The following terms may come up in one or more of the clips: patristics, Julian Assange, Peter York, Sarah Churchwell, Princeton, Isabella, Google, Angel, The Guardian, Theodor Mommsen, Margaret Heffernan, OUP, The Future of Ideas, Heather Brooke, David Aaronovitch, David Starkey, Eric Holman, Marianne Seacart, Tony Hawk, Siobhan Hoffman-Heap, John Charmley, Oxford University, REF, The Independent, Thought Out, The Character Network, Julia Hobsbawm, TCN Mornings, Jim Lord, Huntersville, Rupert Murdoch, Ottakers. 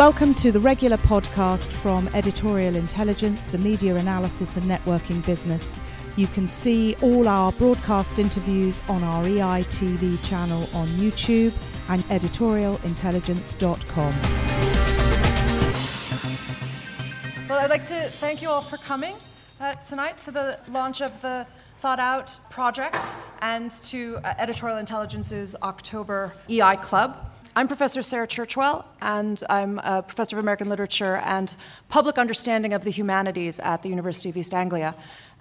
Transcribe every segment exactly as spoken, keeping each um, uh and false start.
Welcome to the regular podcast from Editorial Intelligence, the media analysis and networking business. You can see all our broadcast interviews on our E I T V channel on YouTube and editorial intelligence dot com. Well, I'd like to thank you all for coming uh, tonight to the launch of the Thought Out project and to uh, Editorial Intelligence's October E I Club. I'm Professor Sarah Churchwell, and I'm a Professor of American Literature and Public Understanding of the Humanities at the University of East Anglia.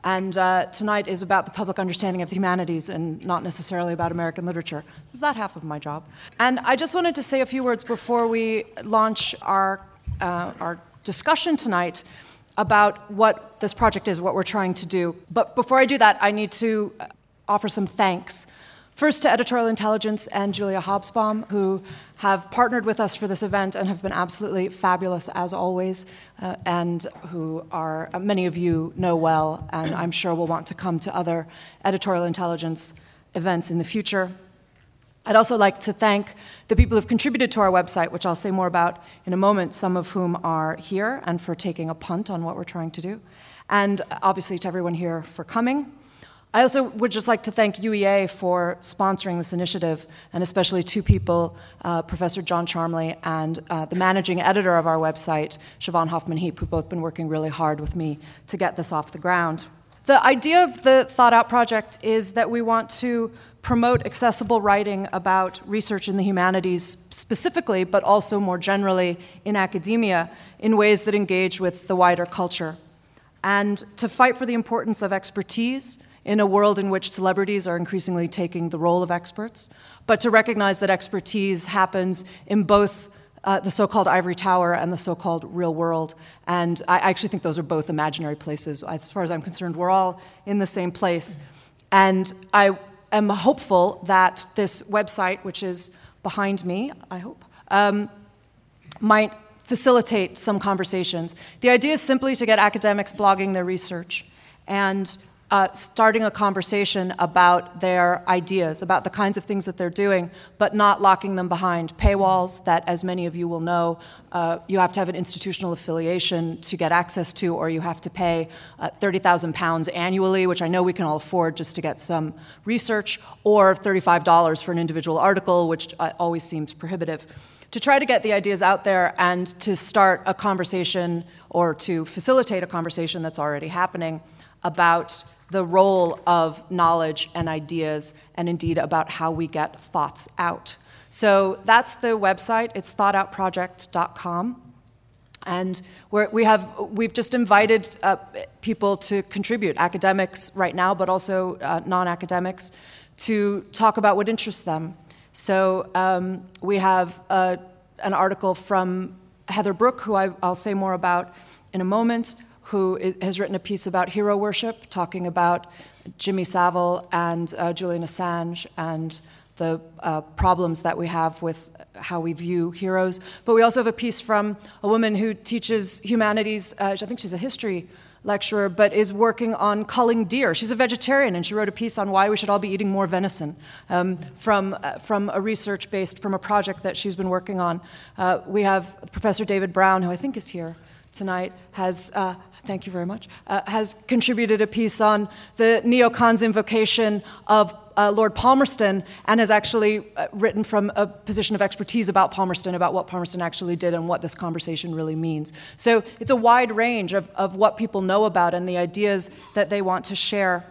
And uh, tonight is about the public understanding of the humanities and not necessarily about American literature. Is that half of my job? And I just wanted to say a few words before we launch our uh, our discussion tonight about what this project is, what we're trying to do. But before I do that, I need to offer some thanks. First to Editorial Intelligence and Julia Hobsbawm, who have partnered with us for this event and have been absolutely fabulous as always, uh, and who are uh, many of you know well, and I'm sure will want to come to other Editorial Intelligence events in the future. I'd also like to thank the people who've contributed to our website, which I'll say more about in a moment, some of whom are here, and for taking a punt on what we're trying to do, and obviously to everyone here for coming. I also would just like to thank U E A for sponsoring this initiative, and especially two people, uh, Professor John Charmley and uh, the managing editor of our website, Siobhan Hoffman-Heap, who've both been working really hard with me to get this off the ground. The idea of the Thought Out project is that we want to promote accessible writing about research in the humanities specifically, but also more generally in academia, in ways that engage with the wider culture, and to fight for the importance of expertise in a world in which celebrities are increasingly taking the role of experts, but to recognize that expertise happens in both uh, the so-called ivory tower and the so-called real world. And I actually think those are both imaginary places. As far as I'm concerned, we're all in the same place. And I am hopeful that this website, which is behind me, I hope, um, might facilitate some conversations. The idea is simply to get academics blogging their research and Uh, starting a conversation about their ideas, about the kinds of things that they're doing, but not locking them behind paywalls that, as many of you will know, uh, you have to have an institutional affiliation to get access to, or you have to pay uh, thirty thousand pounds annually, which I know we can all afford just to get some research, or thirty-five dollars for an individual article, which uh, always seems prohibitive. To try to get the ideas out there and to start a conversation, or to facilitate a conversation that's already happening about the role of knowledge and ideas, and indeed about how we get thoughts out. So that's the website. It's thought out project dot com. And we're, we have, we've just invited uh, people to contribute, academics right now, but also uh, non-academics, to talk about what interests them. So um, we have uh, an article from Heather Brooke, who I, I'll say more about in a moment, who has written a piece about hero worship, talking about Jimmy Savile and uh, Julian Assange and the uh, problems that we have with how we view heroes. But we also have a piece from a woman who teaches humanities, uh, I think she's a history lecturer, but is working on culling deer. She's a vegetarian, and she wrote a piece on why we should all be eating more venison um, from uh, from a research-based, from a project that she's been working on. Uh, we have Professor David Brown, who I think is here tonight, has... Uh, Thank you very much, uh, has contributed a piece on the neocons' invocation of uh, Lord Palmerston, and has actually uh, written from a position of expertise about Palmerston, about what Palmerston actually did and what this conversation really means. So it's a wide range of, of what people know about and the ideas that they want to share.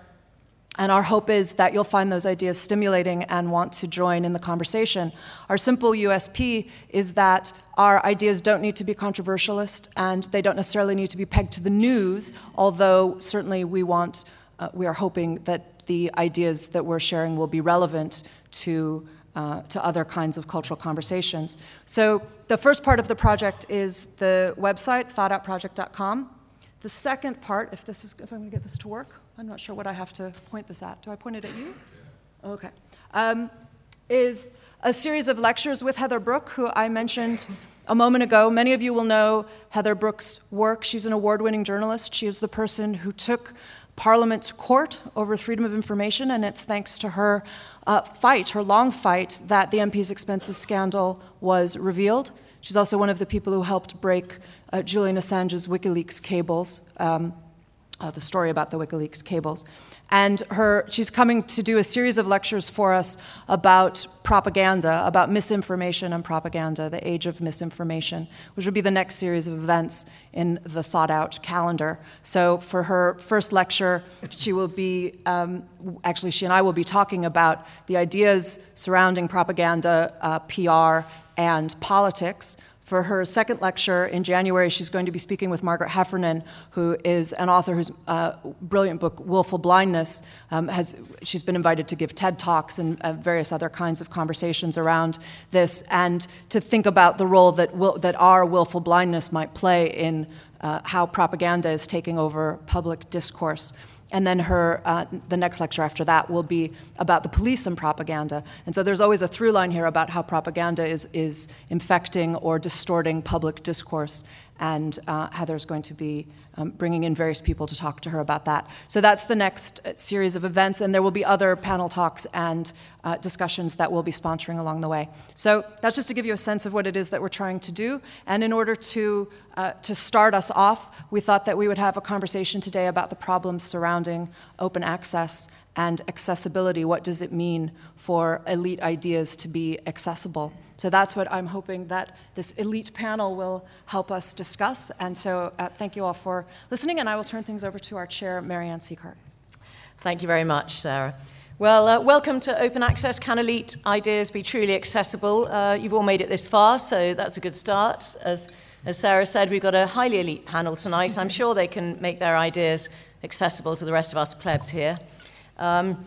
And our hope is that you'll find those ideas stimulating and want to join in the conversation. Our simple U S P is that our ideas don't need to be controversialist, and they don't necessarily need to be pegged to the news, although certainly we want, uh, we are hoping that the ideas that we're sharing will be relevant to uh, to other kinds of cultural conversations. So the first part of the project is the website, thought out project dot com. The second part, if this is, if I'm going to get this to work, I'm not sure what I have to point this at. Do I point it at you? Yeah. Okay. Um, is a series of lectures with Heather Brooke, who I mentioned a moment ago. Many of you will know Heather Brooke's work. She's an award-winning journalist. She is the person who took Parliament to court over freedom of information, and it's thanks to her uh, fight, her long fight, that the M P's expenses scandal was revealed. She's also one of the people who helped break uh, Julian Assange's WikiLeaks cables, um, uh, the story about the WikiLeaks cables. And her, she's coming to do a series of lectures for us about propaganda, about misinformation and propaganda, the age of misinformation, which would be the next series of events in the Thought Out calendar. So for her first lecture, she will be, um, actually she and I will be talking about the ideas surrounding propaganda, uh, P R, and politics. For her second lecture in January, she's going to be speaking with Margaret Heffernan, who is an author whose uh, brilliant book, Willful Blindness, um, has she's been invited to give TED Talks and uh, various other kinds of conversations around this, and to think about the role that, will, that our willful blindness might play in uh, how propaganda is taking over public discourse. And then her, uh, the next lecture after that will be about the police and propaganda. And so there's always a through line here about how propaganda is, is infecting or distorting public discourse. And uh, Heather's going to be um, bringing in various people to talk to her about that. So that's the next series of events. And there will be other panel talks and uh, discussions that we'll be sponsoring along the way. So that's just to give you a sense of what it is that we're trying to do. And in order to, uh, to start us off, we thought that we would have a conversation today about the problems surrounding open access and accessibility. What does it mean for elite ideas to be accessible? So that's what I'm hoping that this elite panel will help us discuss. And so uh, thank you all for listening. And I will turn things over to our chair, Marianne Seacart. Thank you very much, Sarah. Well, uh, welcome to Open Access. Can elite ideas be truly accessible? Uh, you've all made it this far, so that's a good start. As, as Sarah said, we've got a highly elite panel tonight. I'm sure they can make their ideas accessible to the rest of us plebs here. Um,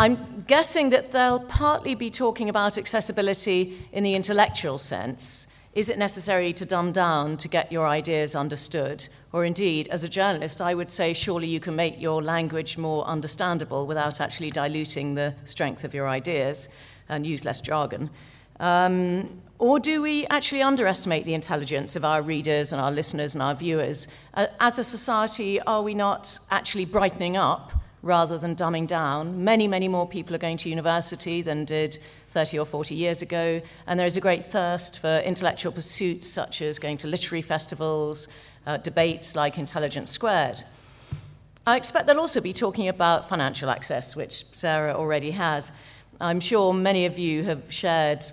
I'm guessing that they'll partly be talking about accessibility in the intellectual sense. Is it necessary to dumb down to get your ideas understood? Or indeed, as a journalist, I would say surely you can make your language more understandable without actually diluting the strength of your ideas and use less jargon. Um, or do we actually underestimate the intelligence of our readers and our listeners and our viewers? Uh, as a society, are we not actually brightening up rather than dumbing down? Many, many more people are going to university than did thirty or forty years ago, and there is a great thirst for intellectual pursuits such as going to literary festivals, uh, debates like Intelligence Squared. I expect they'll also be talking about financial access, which Sarah already has. I'm sure many of you have shared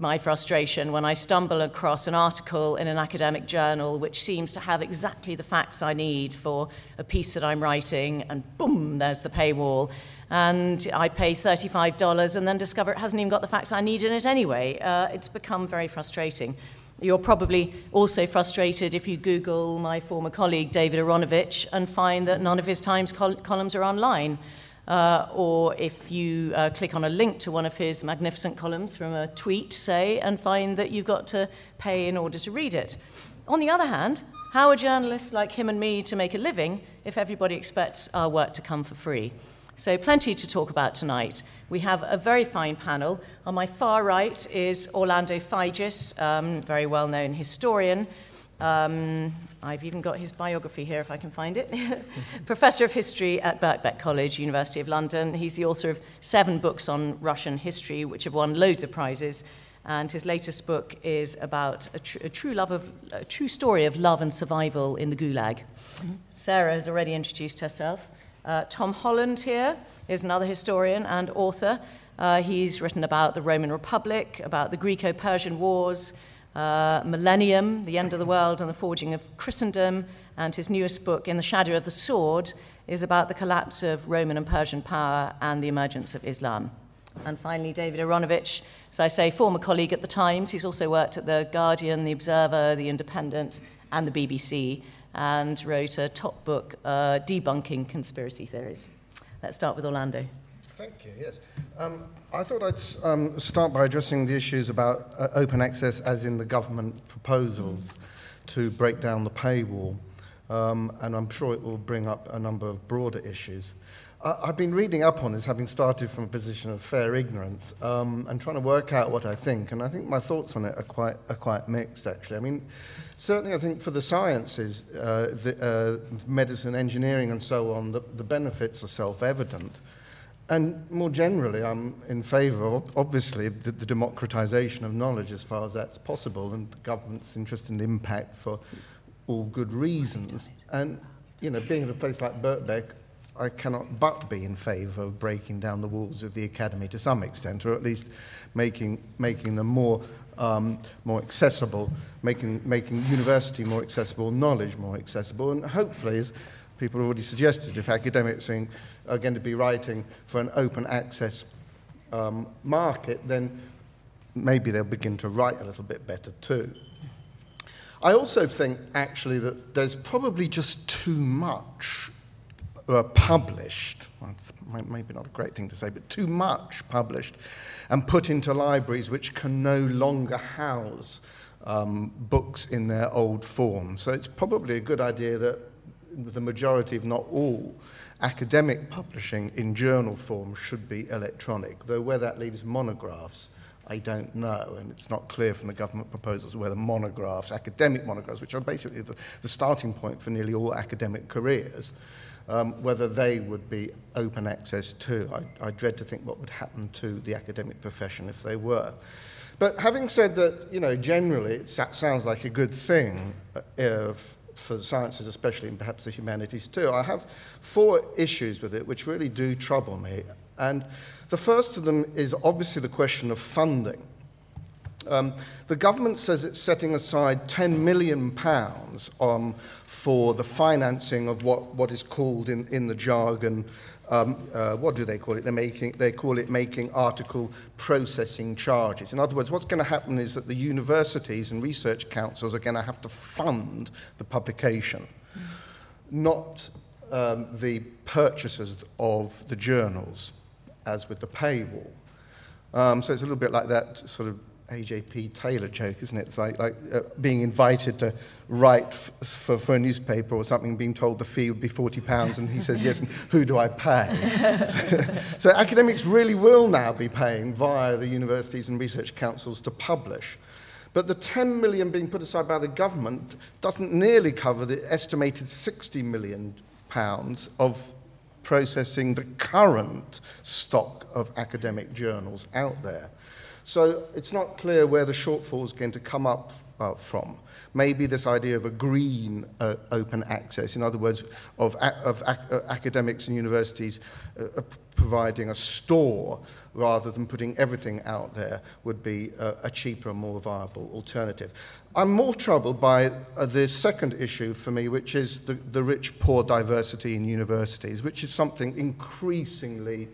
my frustration when I stumble across an article in an academic journal which seems to have exactly the facts I need for a piece that I'm writing, and boom, there's the paywall. And I pay thirty-five dollars and then discover it hasn't even got the facts I need in it anyway. Uh, it's become very frustrating. You're probably also frustrated if you Google my former colleague, David Aaronovitch, and find that none of his Times col- columns are online. Uh, or if you uh, click on a link to one of his magnificent columns from a tweet, say, and find that you've got to pay in order to read it. On the other hand, how are journalists like him and me to make a living if everybody expects our work to come for free? So plenty to talk about tonight. We have a very fine panel. On my far right is Orlando Figes, um, very well-known historian. Um, I've even got his biography here, if I can find it. Professor of History at Birkbeck College, University of London. He's the author of seven books on Russian history, which have won loads of prizes. And his latest book is about a, tr- a true love of a true story of love and survival in the Gulag. Mm-hmm. Sarah has already introduced herself. Uh, Tom Holland here is another historian and author. Uh, he's written about the Roman Republic, about the Greco-Persian Wars, Uh, Millennium, the End of the World and the Forging of Christendom, and his newest book, In the Shadow of the Sword, is about the collapse of Roman and Persian power and the emergence of Islam. And finally, David Aaronovitch, as I say, former colleague at The Times. He's also worked at The Guardian, The Observer, The Independent, and the B B C, and wrote a top book, uh, Debunking Conspiracy Theories. Let's start with Orlando. Thank you, yes. Um, I thought I'd um, start by addressing the issues about uh, open access as in the government proposals to break down the paywall, um, and I'm sure it will bring up a number of broader issues. Uh, I've been reading up on this, having started from a position of fair ignorance, um, and trying to work out what I think, and I think my thoughts on it are quite, are quite mixed, actually. I mean, certainly I think for the sciences, uh, the, uh, medicine, engineering, and so on, the, the benefits are self-evident. And more generally, I'm in favour of, obviously, the, the democratisation of knowledge as far as that's possible, and the government's interest and impact for all good reasons. And, you know, being at a place like Birkbeck, I cannot but be in favour of breaking down the walls of the academy to some extent, or at least making making them more um, more accessible, making making university more accessible, knowledge more accessible, and hopefully, as people already suggested, if academics are going to be writing for an open access um, market, then maybe they'll begin to write a little bit better too. I also think, actually, that there's probably just too much uh, published. Well, it's maybe not a great thing to say, but too much published and put into libraries which can no longer house um, books in their old form. So it's probably a good idea that the majority, if not all, academic publishing in journal form should be electronic, though where that leaves monographs, I don't know, and it's not clear from the government proposals whether monographs, academic monographs, which are basically the, the starting point for nearly all academic careers, um, whether they would be open access too. I, I dread to think what would happen to the academic profession if they were. But having said that, you know, generally, it sounds like a good thing if, for the sciences especially, and perhaps the humanities too. I have four issues with it which really do trouble me. And the first of them is obviously the question of funding. Um, the government says it's setting aside ten million pounds um, for the financing of what, what is called in, in the jargon, um, uh, what do they call it? They're making, they call it making article processing charges. In other words, what's going to happen is that the universities and research councils are going to have to fund the publication, not um, the purchases of the journals, as with the paywall. Um, so it's a little bit like that sort of A J P Taylor joke, isn't it? It's like, like uh, being invited to write f for, for a newspaper or something, being told the fee would be forty pounds, and he says, yes, and who do I pay? so, so academics really will now be paying via the universities and research councils to publish. But the ten million being put aside by the government doesn't nearly cover the estimated sixty million pounds of processing the current stock of academic journals out there. So it's not clear where the shortfall is going to come up uh, from. Maybe this idea of a green uh, open access, in other words, of, of ac academics and universities uh, providing a store rather than putting everything out there, would be uh, a cheaper and more viable alternative. I'm more troubled by uh, the second issue for me, which is the, the rich-poor diversity in universities, which is something increasingly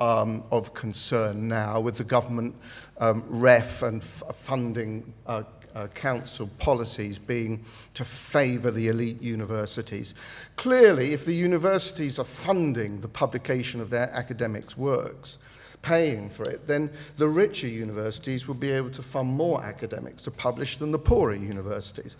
Um, of concern now, with the government um, R E F and f funding uh, uh, council policies being to favour the elite universities. Clearly, if the universities are funding the publication of their academics' works, paying for it, then the richer universities will be able to fund more academics to publish than the poorer universities.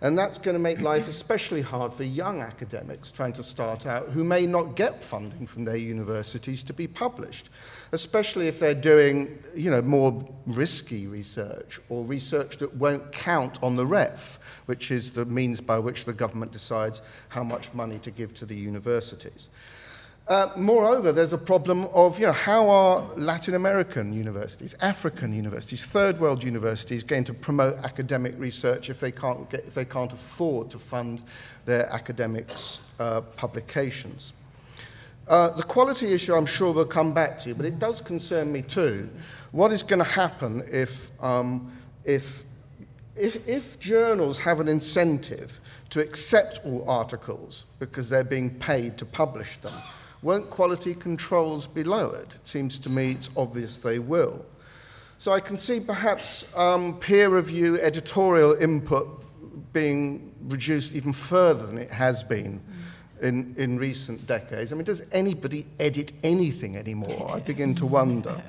And that's going to make life especially hard for young academics trying to start out, who may not get funding from their universities to be published, especially if they're doing, you know, more risky research, or research that won't count on the R E F, which is the means by which the government decides how much money to give to the universities. Uh, moreover, there's a problem of, you know, how are Latin American universities, African universities, third world universities going to promote academic research if they can't get, if they can't afford to fund their academics' uh, publications? Uh, the quality issue, I'm sure, will come back to you, but it does concern me too. What is going to happen if, um, if, if, if journals have an incentive to accept all articles because they're being paid to publish them? Won't quality controls be lowered? It seems to me it's obvious they will. So I can see perhaps um, peer review editorial input being reduced even further than it has been in, in recent decades. I mean, does anybody edit anything anymore? I begin to wonder.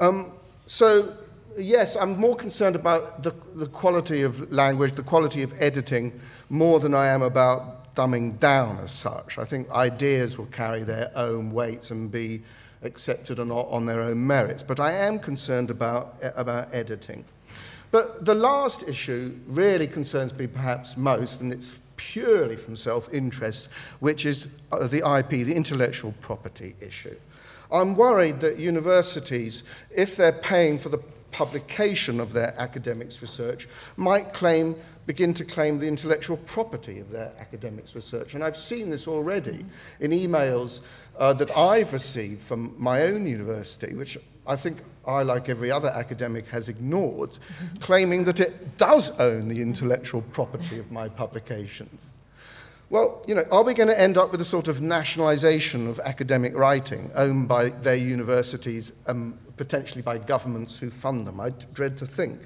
Um, so, yes, I'm more concerned about the, the quality of language, the quality of editing, more than I am about dumbing down as such. I think ideas will carry their own weights and be accepted or not on their own merits. But I am concerned about, about editing. But the last issue really concerns me perhaps most, and it's purely from self-interest, which is the I P, the intellectual property issue. I'm worried that universities, if they're paying for the publication of their academics' research, might claim, begin to claim the intellectual property of their academics' research. And I've seen this already in emails uh, that I've received from my own university, which I think I, like every other academic, has ignored, claiming that it does own the intellectual property of my publications. Well, you know, are we going to end up with a sort of nationalisation of academic writing owned by their universities and potentially by governments who fund them? I dread to think.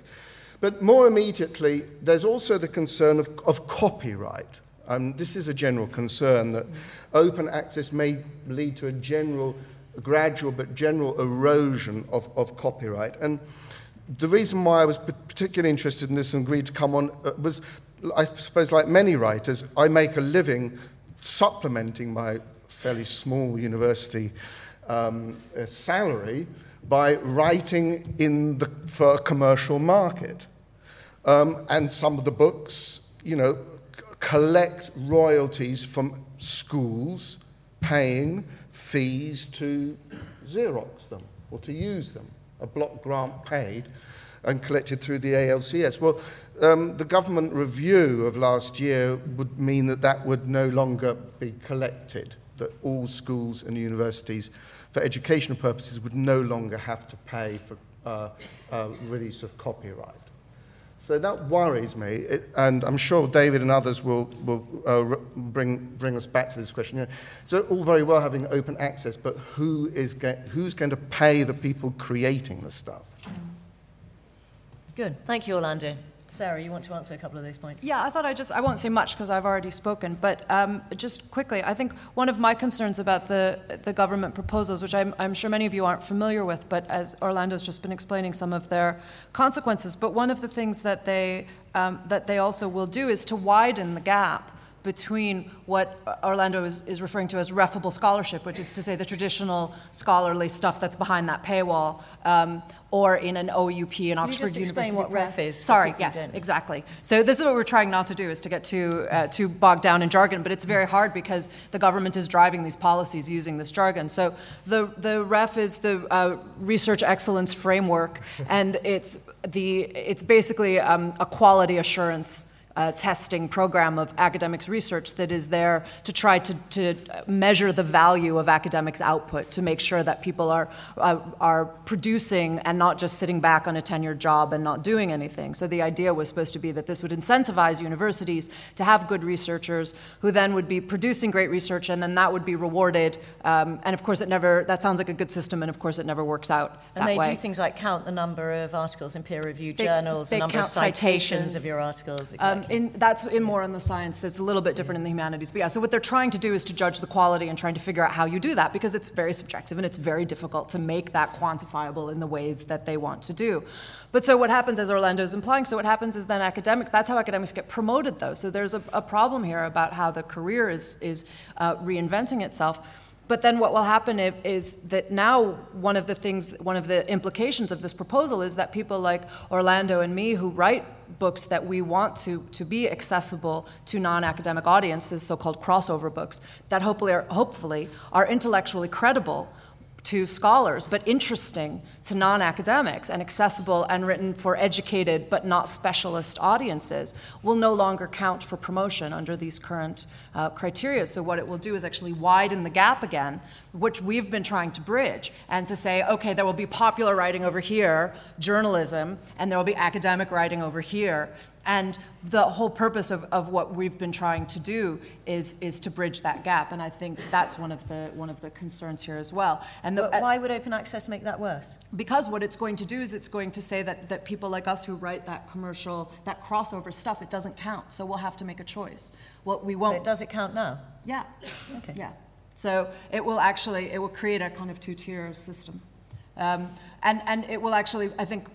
But more immediately, there's also the concern of, of copyright. Um, this is a general concern that open access may lead to a general, gradual but general erosion of, of copyright. And the reason why I was particularly interested in this and agreed to come on uh, was, I suppose, like many writers, I make a living supplementing my fairly small university um, uh, salary by writing in the, for a commercial market. Um, and some of the books, you know, c- collect royalties from schools paying fees to Xerox them or to use them, a block grant paid and collected through the A L C S. Well, um, the government review of last year would mean that that would no longer be collected, that all schools and universities, for educational purposes, would no longer have to pay for uh, uh, release of copyright. So that worries me, it, and I'm sure David and others will, will uh, bring, bring us back to this question. You know, it's all very well having open access, but who is get, who's going to pay the people creating the stuff? Good. Thank you, Orlando. Sarah, you want to answer a couple of those points? Yeah, I thought I just, I won't say much because I've already spoken, but um, just quickly, I think one of my concerns about the the government proposals, which I'm, I'm sure many of you aren't familiar with, but as Orlando's just been explaining some of their consequences, but one of the things that they um, that they also will do is to widen the gap between what Orlando is, is referring to as refable scholarship, which is to say the traditional scholarly stuff that's behind that paywall, um, or in an O U P, an Oxford University Press. Can you just explain what REF is? Sorry, yes, exactly. So this is what we're trying not to do, is to get too, uh, too bogged down in jargon, but it's very hard because the government is driving these policies using this jargon. So the, the REF is the uh, Research Excellence Framework, and it's, the, it's basically um, a quality assurance Uh, testing program of academics research that is there to try to, to measure the value of academics output, to make sure that people are uh, are producing and not just sitting back on a tenured job and not doing anything. So the idea was supposed to be that this would incentivize universities to have good researchers who then would be producing great research, and then that would be rewarded. Um, and of course, it never, that sounds like a good system, and of course it never works out that way. And they do things like count the number of articles in peer-reviewed journals, the number of citations of your articles. Exactly. Um, In, that's in more in the science. That's a little bit different in the humanities. But yeah, so what they're trying to do is to judge the quality and trying to figure out how you do that, because it's very subjective and it's very difficult to make that quantifiable in the ways that they want to do. But so what happens, as Orlando is implying, so what happens is then academics, that's how academics get promoted, though. So there's a, a problem here about how the career is, is uh, reinventing itself. But then what will happen if, is that now one of the things, one of the implications of this proposal is that people like Orlando and me who write books that we want to, to be accessible to non-academic audiences, so-called crossover books, that hopefully are, hopefully are intellectually credible to scholars, but interesting to non-academics and accessible and written for educated but not specialist audiences, will no longer count for promotion under these current uh, criteria. So what it will do is actually widen the gap again, which we've been trying to bridge, and to say, okay, there will be popular writing over here, journalism, and there will be academic writing over here. And the whole purpose of, of what we've been trying to do is is to bridge that gap, and I think that's one of the one of the concerns here as well. And the, but why would open access make that worse? Because what it's going to do is it's going to say that, that people like us who write that commercial, that crossover stuff, it doesn't count. So we'll have to make a choice. What we won't. But does it count now? Yeah. Okay. Yeah. So it will actually it will create a kind of two-tier system, um, and and it will actually, I think.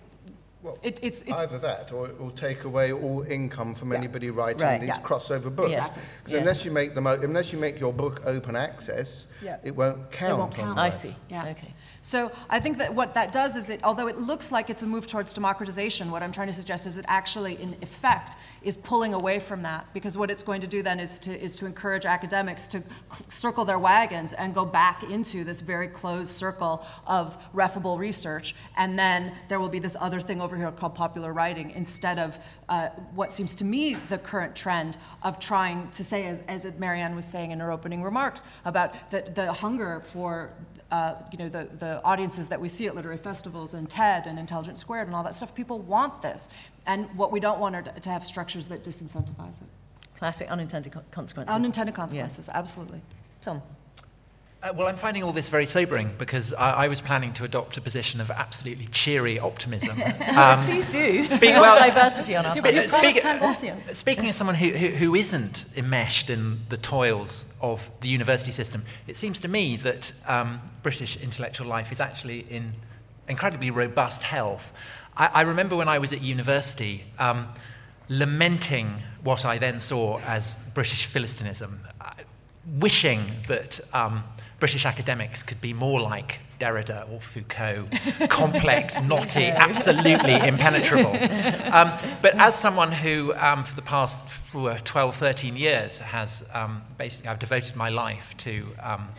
Well, it, it's, it's either that, or it will take away all income from yeah. anybody writing right, these yeah. crossover books. Yes. Yeah. Unless you make them, unless you make your book open access, yeah. it won't count. It won't count. On I see. Yeah. Okay. So I think that what that does is, it, although it looks like it's a move towards democratization, what I'm trying to suggest is it actually, in effect, is pulling away from that, because what it's going to do then is to, is to encourage academics to circle their wagons and go back into this very closed circle of refable research, and then there will be this other thing over here called popular writing, instead of uh, what seems to me the current trend of trying to say, as, as Marianne was saying in her opening remarks, about the, the hunger for uh, you know, the, the audiences that we see at literary festivals and TED and Intelligence Squared and all that stuff. People want this, and what we don't want are to have structures that disincentivize it. Classic unintended consequences. Unintended consequences, yeah. Absolutely. Tom? Uh, well, I'm finding all this very sobering, because I, I was planning to adopt a position of absolutely cheery optimism. Um, Please do. Speak, well, diversity on our side. Speak, speak, speaking as someone who, who, who isn't enmeshed in the toils of the university system, it seems to me that um, British intellectual life is actually in incredibly robust health. I, I remember when I was at university, um, lamenting what I then saw as British philistinism, uh, wishing that um, British academics could be more like Derrida or Foucault, complex, knotty, absolutely impenetrable. Um, but as someone who, um, for the past twelve, thirteen years, has um, basically, I've devoted my life to um,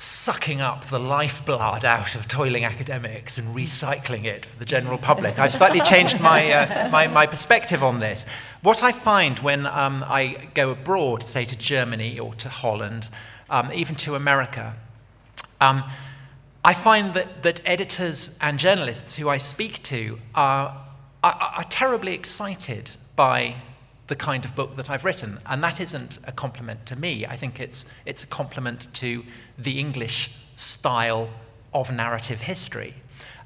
sucking up the lifeblood out of toiling academics and recycling it for the general public. I've slightly changed my, uh, my, my perspective on this. What I find when um, I go abroad, say to Germany or to Holland, um, even to America, um, I find that, that editors and journalists who I speak to are, are, are terribly excited by the kind of book that I've written, and that isn't a compliment to me. I think it's it's a compliment to the English style of narrative history.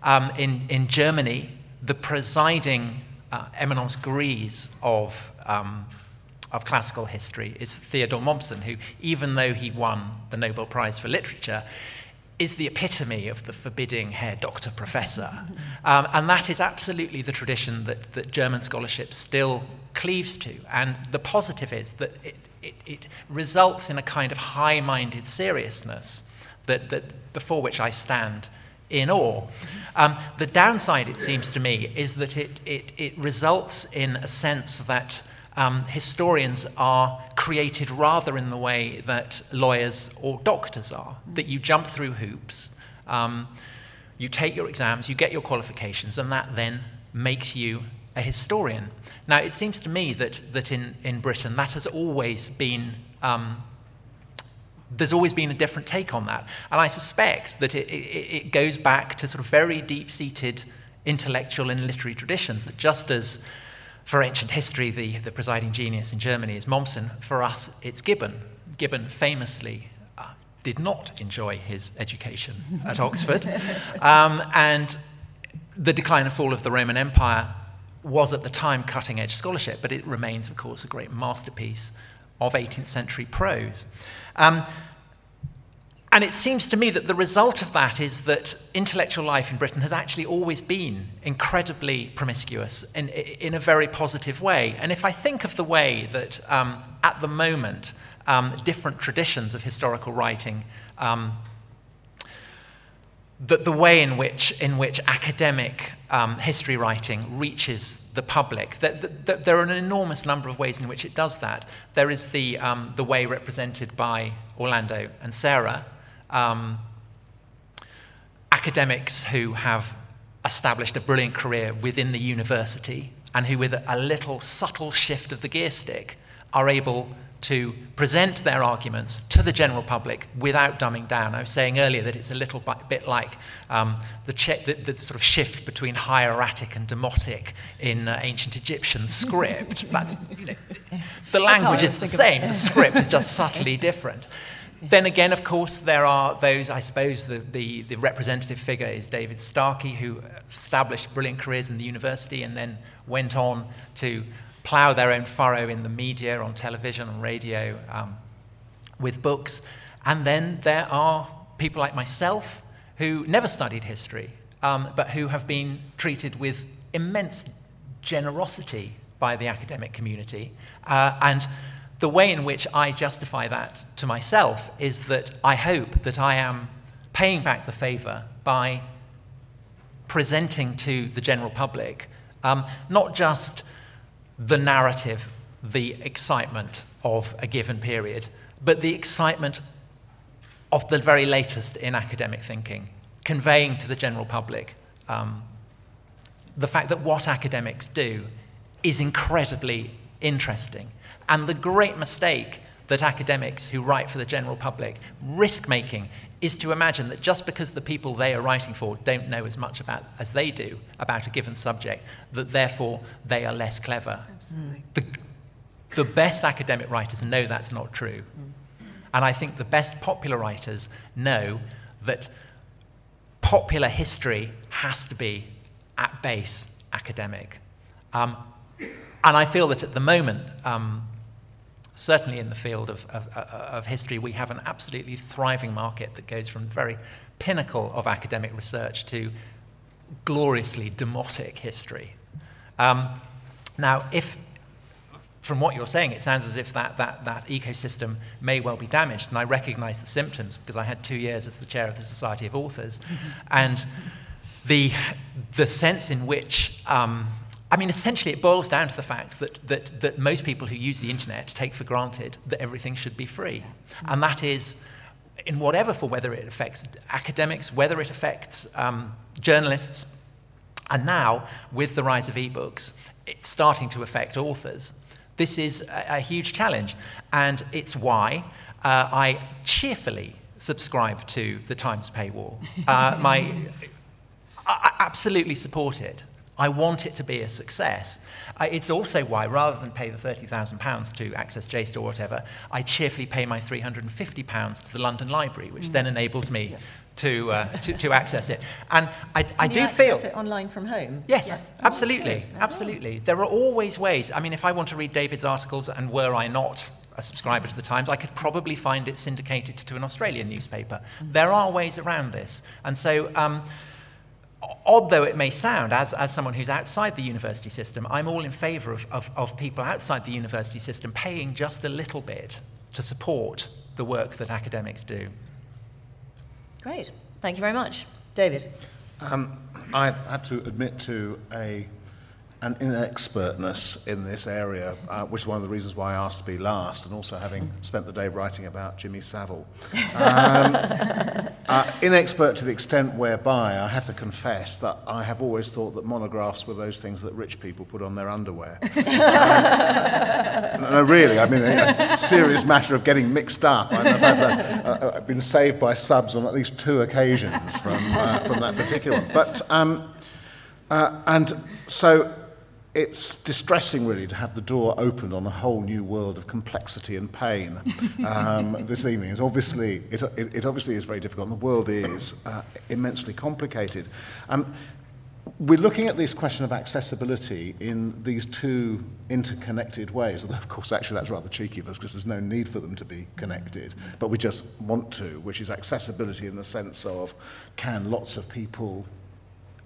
Um, in, in Germany, the presiding uh, eminence grise of, um, of classical history is Theodor Mommsen, who, even though he won the Nobel Prize for Literature, is the epitome of the forbidding Herr Doctor Professor. Um, and that is absolutely the tradition that, that German scholarship still cleaves to. And the positive is that it, it, it results in a kind of high-minded seriousness that, that before which I stand in awe. Um, the downside, it seems to me, is that it, it, it results in a sense that Um, historians are created rather in the way that lawyers or doctors are, that you jump through hoops, um, you take your exams, you get your qualifications, and that then makes you a historian. Now, it seems to me that, that in, in Britain that has always been, um, there's always been a different take on that. And I suspect that it, it, it goes back to sort of very deep-seated intellectual and literary traditions, that just as for ancient history, the, the presiding genius in Germany is Mommsen, for us, it's Gibbon. Gibbon famously uh, did not enjoy his education at Oxford. Um, and the decline and fall of the Roman Empire was at the time cutting-edge scholarship, but it remains, of course, a great masterpiece of eighteenth century prose. Um, And it seems to me that the result of that is that intellectual life in Britain has actually always been incredibly promiscuous in, in a very positive way. And if I think of the way that, um, at the moment, um, different traditions of historical writing, um, that the way in which, in which academic um, history writing reaches the public, that, that, that there are an enormous number of ways in which it does that. There is the, um, the way represented by Orlando and Sarah, Um, academics who have established a brilliant career within the university and who, with a little subtle shift of the gear stick, are able to present their arguments to the general public without dumbing down. I was saying earlier that it's a little bit like um, the, che- the, the sort of shift between hieratic and demotic in uh, ancient Egyptian script. That's, you know, the language is the same, the script is just subtly different. Then again, of course, there are those, I suppose, the, the, the representative figure is David Starkey, who established brilliant careers in the university and then went on to plough their own furrow in the media, on television, on radio, um, with books. And then there are people like myself who never studied history, um, but who have been treated with immense generosity by the academic community. Uh, and... The way in which I justify that to myself is that I hope that I am paying back the favour by presenting to the general public um, not just the narrative, the excitement of a given period, but the excitement of the very latest in academic thinking, conveying to the general public um, the fact that what academics do is incredibly interesting. And the great mistake that academics who write for the general public risk making is to imagine that just because the people they are writing for don't know as much about as they do about a given subject, that therefore they are less clever. Absolutely. The, the best academic writers know that's not true. Mm. And I think the best popular writers know that popular history has to be, at base, academic. Um, and I feel that at the moment, um, certainly in the field of, of, of history, we have an absolutely thriving market that goes from the very pinnacle of academic research to gloriously demotic history. Um, now, if, from what you're saying, it sounds as if that, that, that ecosystem may well be damaged, and I recognize the symptoms, because I had two years as the chair of the Society of Authors, and the, the sense in which um, I mean, essentially, it boils down to the fact that, that, that most people who use the internet take for granted that everything should be free. And that is, in whatever form, whether it affects academics, whether it affects um, journalists, and now, with the rise of ebooks, it's starting to affect authors. This is a, a huge challenge, and it's why uh, I cheerfully subscribe to the Times paywall. Uh, my, I absolutely support it. I want it to be a success. Uh, it's also why, rather than pay the thirty thousand pounds to access JSTOR or whatever, I cheerfully pay my three hundred fifty pounds to the London Library, which mm. then enables me yes. to, uh, to to access it. And I, Can I do you access feel access it online from home. Yes, yes. Oh, absolutely, absolutely. There are always ways. I mean, if I want to read David's articles, and were I not a subscriber to the Times, I could probably find it syndicated to an Australian newspaper. Mm. There are ways around this, and so. Um, Odd though it may sound, as, as someone who's outside the university system, I'm all in favour of, of, of people outside the university system paying just a little bit to support the work that academics do. Great. Thank you very much. David? Um, I have to admit to a, an inexpertness in this area, uh, which is one of the reasons why I asked to be last, and also having spent the day writing about Jimmy Savile. Um, Uh, inexpert to the extent whereby I have to confess that I have always thought that monographs were those things that rich people put on their underwear. um, no, really, I mean, a, a serious matter of getting mixed up. I've, I've, I've, uh, I've been saved by subs on at least two occasions from uh, from that particular one. But um, uh, and so it's distressing, really, to have the door opened on a whole new world of complexity and pain um, this evening. It's obviously, it, it, it obviously is very difficult, and the world is uh, immensely complicated. Um, we're looking at this question of accessibility in these two interconnected ways. Although, of course, actually that's rather cheeky of us, because there's no need for them to be connected, but we just want to, which is accessibility in the sense of, can lots of people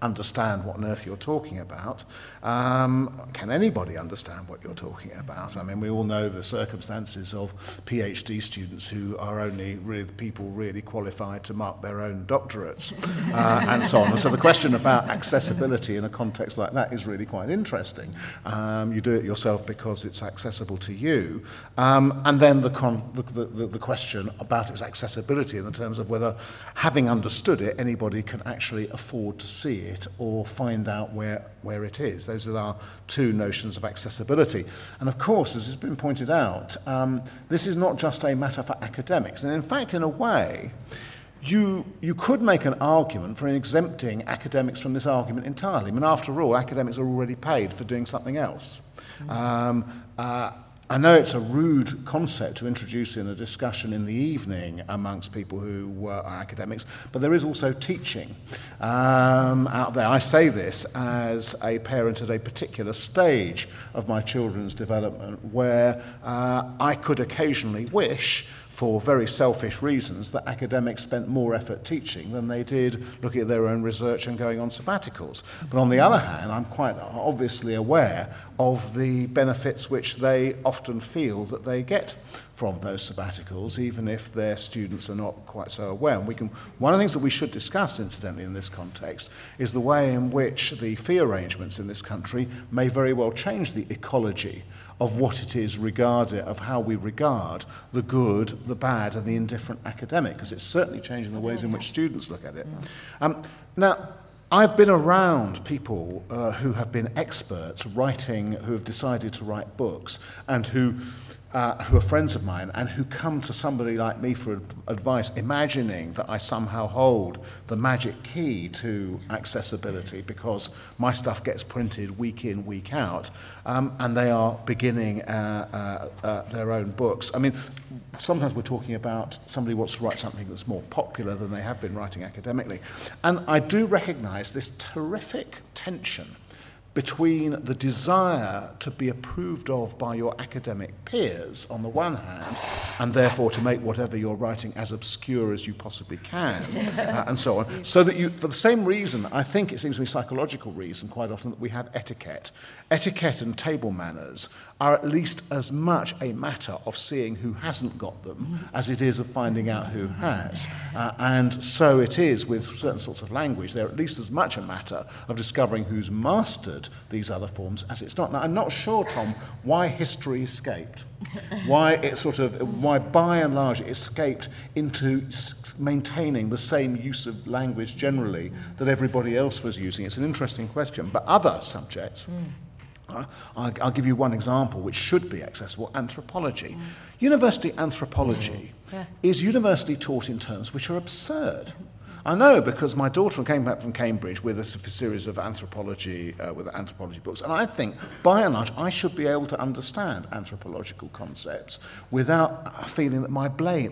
understand what on earth you're talking about? Um, can anybody understand what you're talking about? I mean, we all know the circumstances of PhD students who are only really the people really qualified to mark their own doctorates, uh, and so on. And so the question about accessibility in a context like that is really quite interesting. Um, you do it yourself because it's accessible to you. Um, and then the, con- the, the, the question about its accessibility in the terms of whether, having understood it, anybody can actually afford to see it it or find out where where it is. Those are our two notions of accessibility. And of course, as has been pointed out, um, this is not just a matter for academics. And in fact, in a way, you you could make an argument for exempting academics from this argument entirely. I mean, after all, academics are already paid for doing something else. Mm-hmm. Um, uh, I know it's a rude concept to introduce in a discussion in the evening amongst people who uh, are academics, but there is also teaching um, out there. I say this as a parent at a particular stage of my children's development, where uh, I could occasionally wish, for very selfish reasons, that academics spent more effort teaching than they did looking at their own research and going on sabbaticals. But on the other hand, I'm quite obviously aware of the benefits which they often feel that they get from those sabbaticals, even if their students are not quite so aware. And we can, one of the things that we should discuss, incidentally, in this context, is the way in which the fee arrangements in this country may very well change the ecology of what it is regarded, of how we regard the good, the bad, and the indifferent academic, because it's certainly changing the ways in which students look at it. Um, now, I've been around people uh, who have been experts writing, who have decided to write books, and who Uh, who are friends of mine and who come to somebody like me for advice, imagining that I somehow hold the magic key to accessibility because my stuff gets printed week in, week out, um, and they are beginning uh, uh, uh, their own books. I mean, sometimes we're talking about somebody wants to write something that's more popular than they have been writing academically. And I do recognise this terrific tension between the desire to be approved of by your academic peers on the one hand, and therefore to make whatever you're writing as obscure as you possibly can, uh, and so on. So that you, for the same reason, I think it seems to be a psychological reason quite often that we have etiquette. Etiquette and table manners are at least as much a matter of seeing who hasn't got them as it is of finding out who has. Uh, and so it is with certain sorts of language. They're at least as much a matter of discovering who's mastered these other forms as it's not. Now, I'm not sure, Tom, why history escaped, why it sort of, why by and large it escaped into maintaining the same use of language generally that everybody else was using. It's an interesting question. But other subjects, mm. uh, I'll, I'll give you one example which should be accessible, anthropology. Mm. University anthropology mm. yeah. is university taught in terms which are absurd. I know, because my daughter came back from Cambridge with a series of anthropology, uh, with anthropology books, and I think, by and large, I should be able to understand anthropological concepts without feeling that my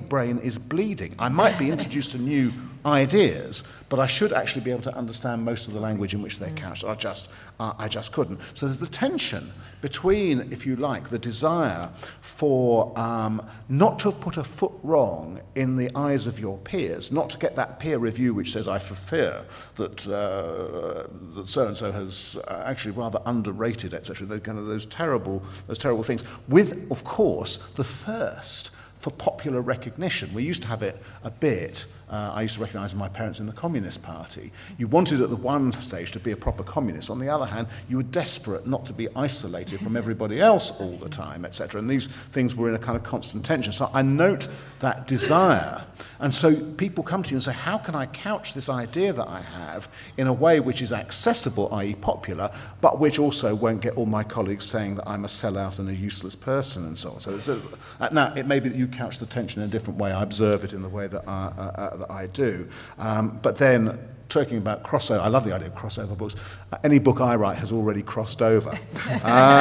brain is bleeding. I might be introduced to new ideas, but I should actually be able to understand most of the language in which they're couched. I just, uh, I just couldn't. So there's the tension between, if you like, the desire for um, not to have put a foot wrong in the eyes of your peers, not to get that peer review which says, I fear that, uh, that so-and-so has actually rather underrated, et cetera. Those kind of those terrible, those terrible things. With, of course, the thirst for popular recognition. We used to have it a bit. Uh, I used to recognise my parents in the Communist Party. You wanted at the one stage to be a proper communist. On the other hand, you were desperate not to be isolated from everybody else all the time, et cetera. And these things were in a kind of constant tension. So I note that desire. And so people come to you and say, how can I couch this idea that I have in a way which is accessible, that is popular, but which also won't get all my colleagues saying that I'm a sellout and a useless person and so on. So, so uh, now, it may be that you couch the tension in a different way. I observe it in the way that I... Uh, uh, that I do. Um, but then, talking about crossover, I love the idea of crossover books. Uh, any book I write has already crossed over. Um,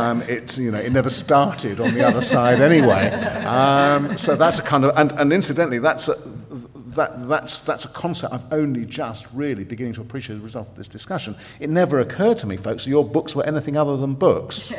um, it's, you know, it never started on the other side anyway. Um, so that's a kind of, and, and incidentally, that's a, That, that's, that's a concept I've only just really beginning to appreciate as a result of this discussion. It never occurred to me, folks, your books were anything other than books.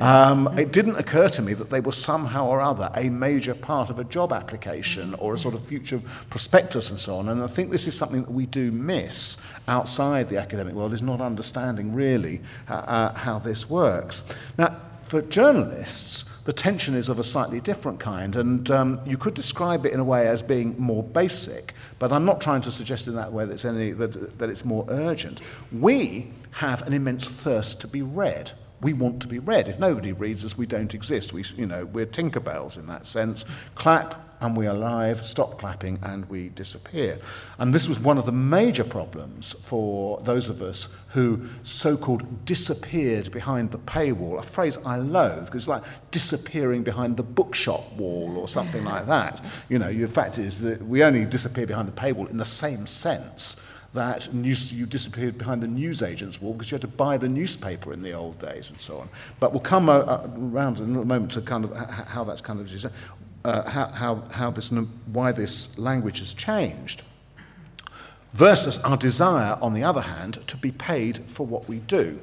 Um, it didn't occur to me that they were somehow or other a major part of a job application or a sort of future prospectus and so on. And I think this is something that we do miss outside the academic world, is not understanding really uh, uh, how this works. Now, for journalists, the tension is of a slightly different kind, and um, you could describe it in a way as being more basic, but I'm not trying to suggest in that way that it's, any, that, that it's more urgent. We have an immense thirst to be read. We want to be read. If nobody reads us, we don't exist. We, you know, we're Tinkerbells in that sense. Clap and we are alive, stop clapping, and we disappear. And this was one of the major problems for those of us who so-called disappeared behind the paywall, a phrase I loathe, because it's like disappearing behind the bookshop wall or something like that. You know, the fact is that we only disappear behind the paywall in the same sense that news, you disappeared behind the newsagent's wall because you had to buy the newspaper in the old days and so on. But we'll come around in a moment to kind of how that's kind of... Uh, how, how, how this, why this language has changed, versus our desire, on the other hand, to be paid for what we do.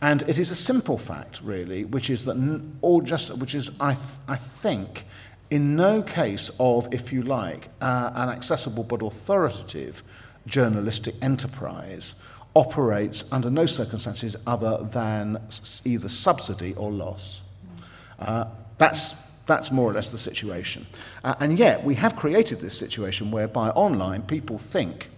And it is a simple fact, really, which is that all just, which is, I, I think, in no case of, if you like, uh, an accessible but authoritative journalistic enterprise operates under no circumstances other than either subsidy or loss. Uh, that's That's more or less the situation. Uh, and yet we have created this situation whereby online people think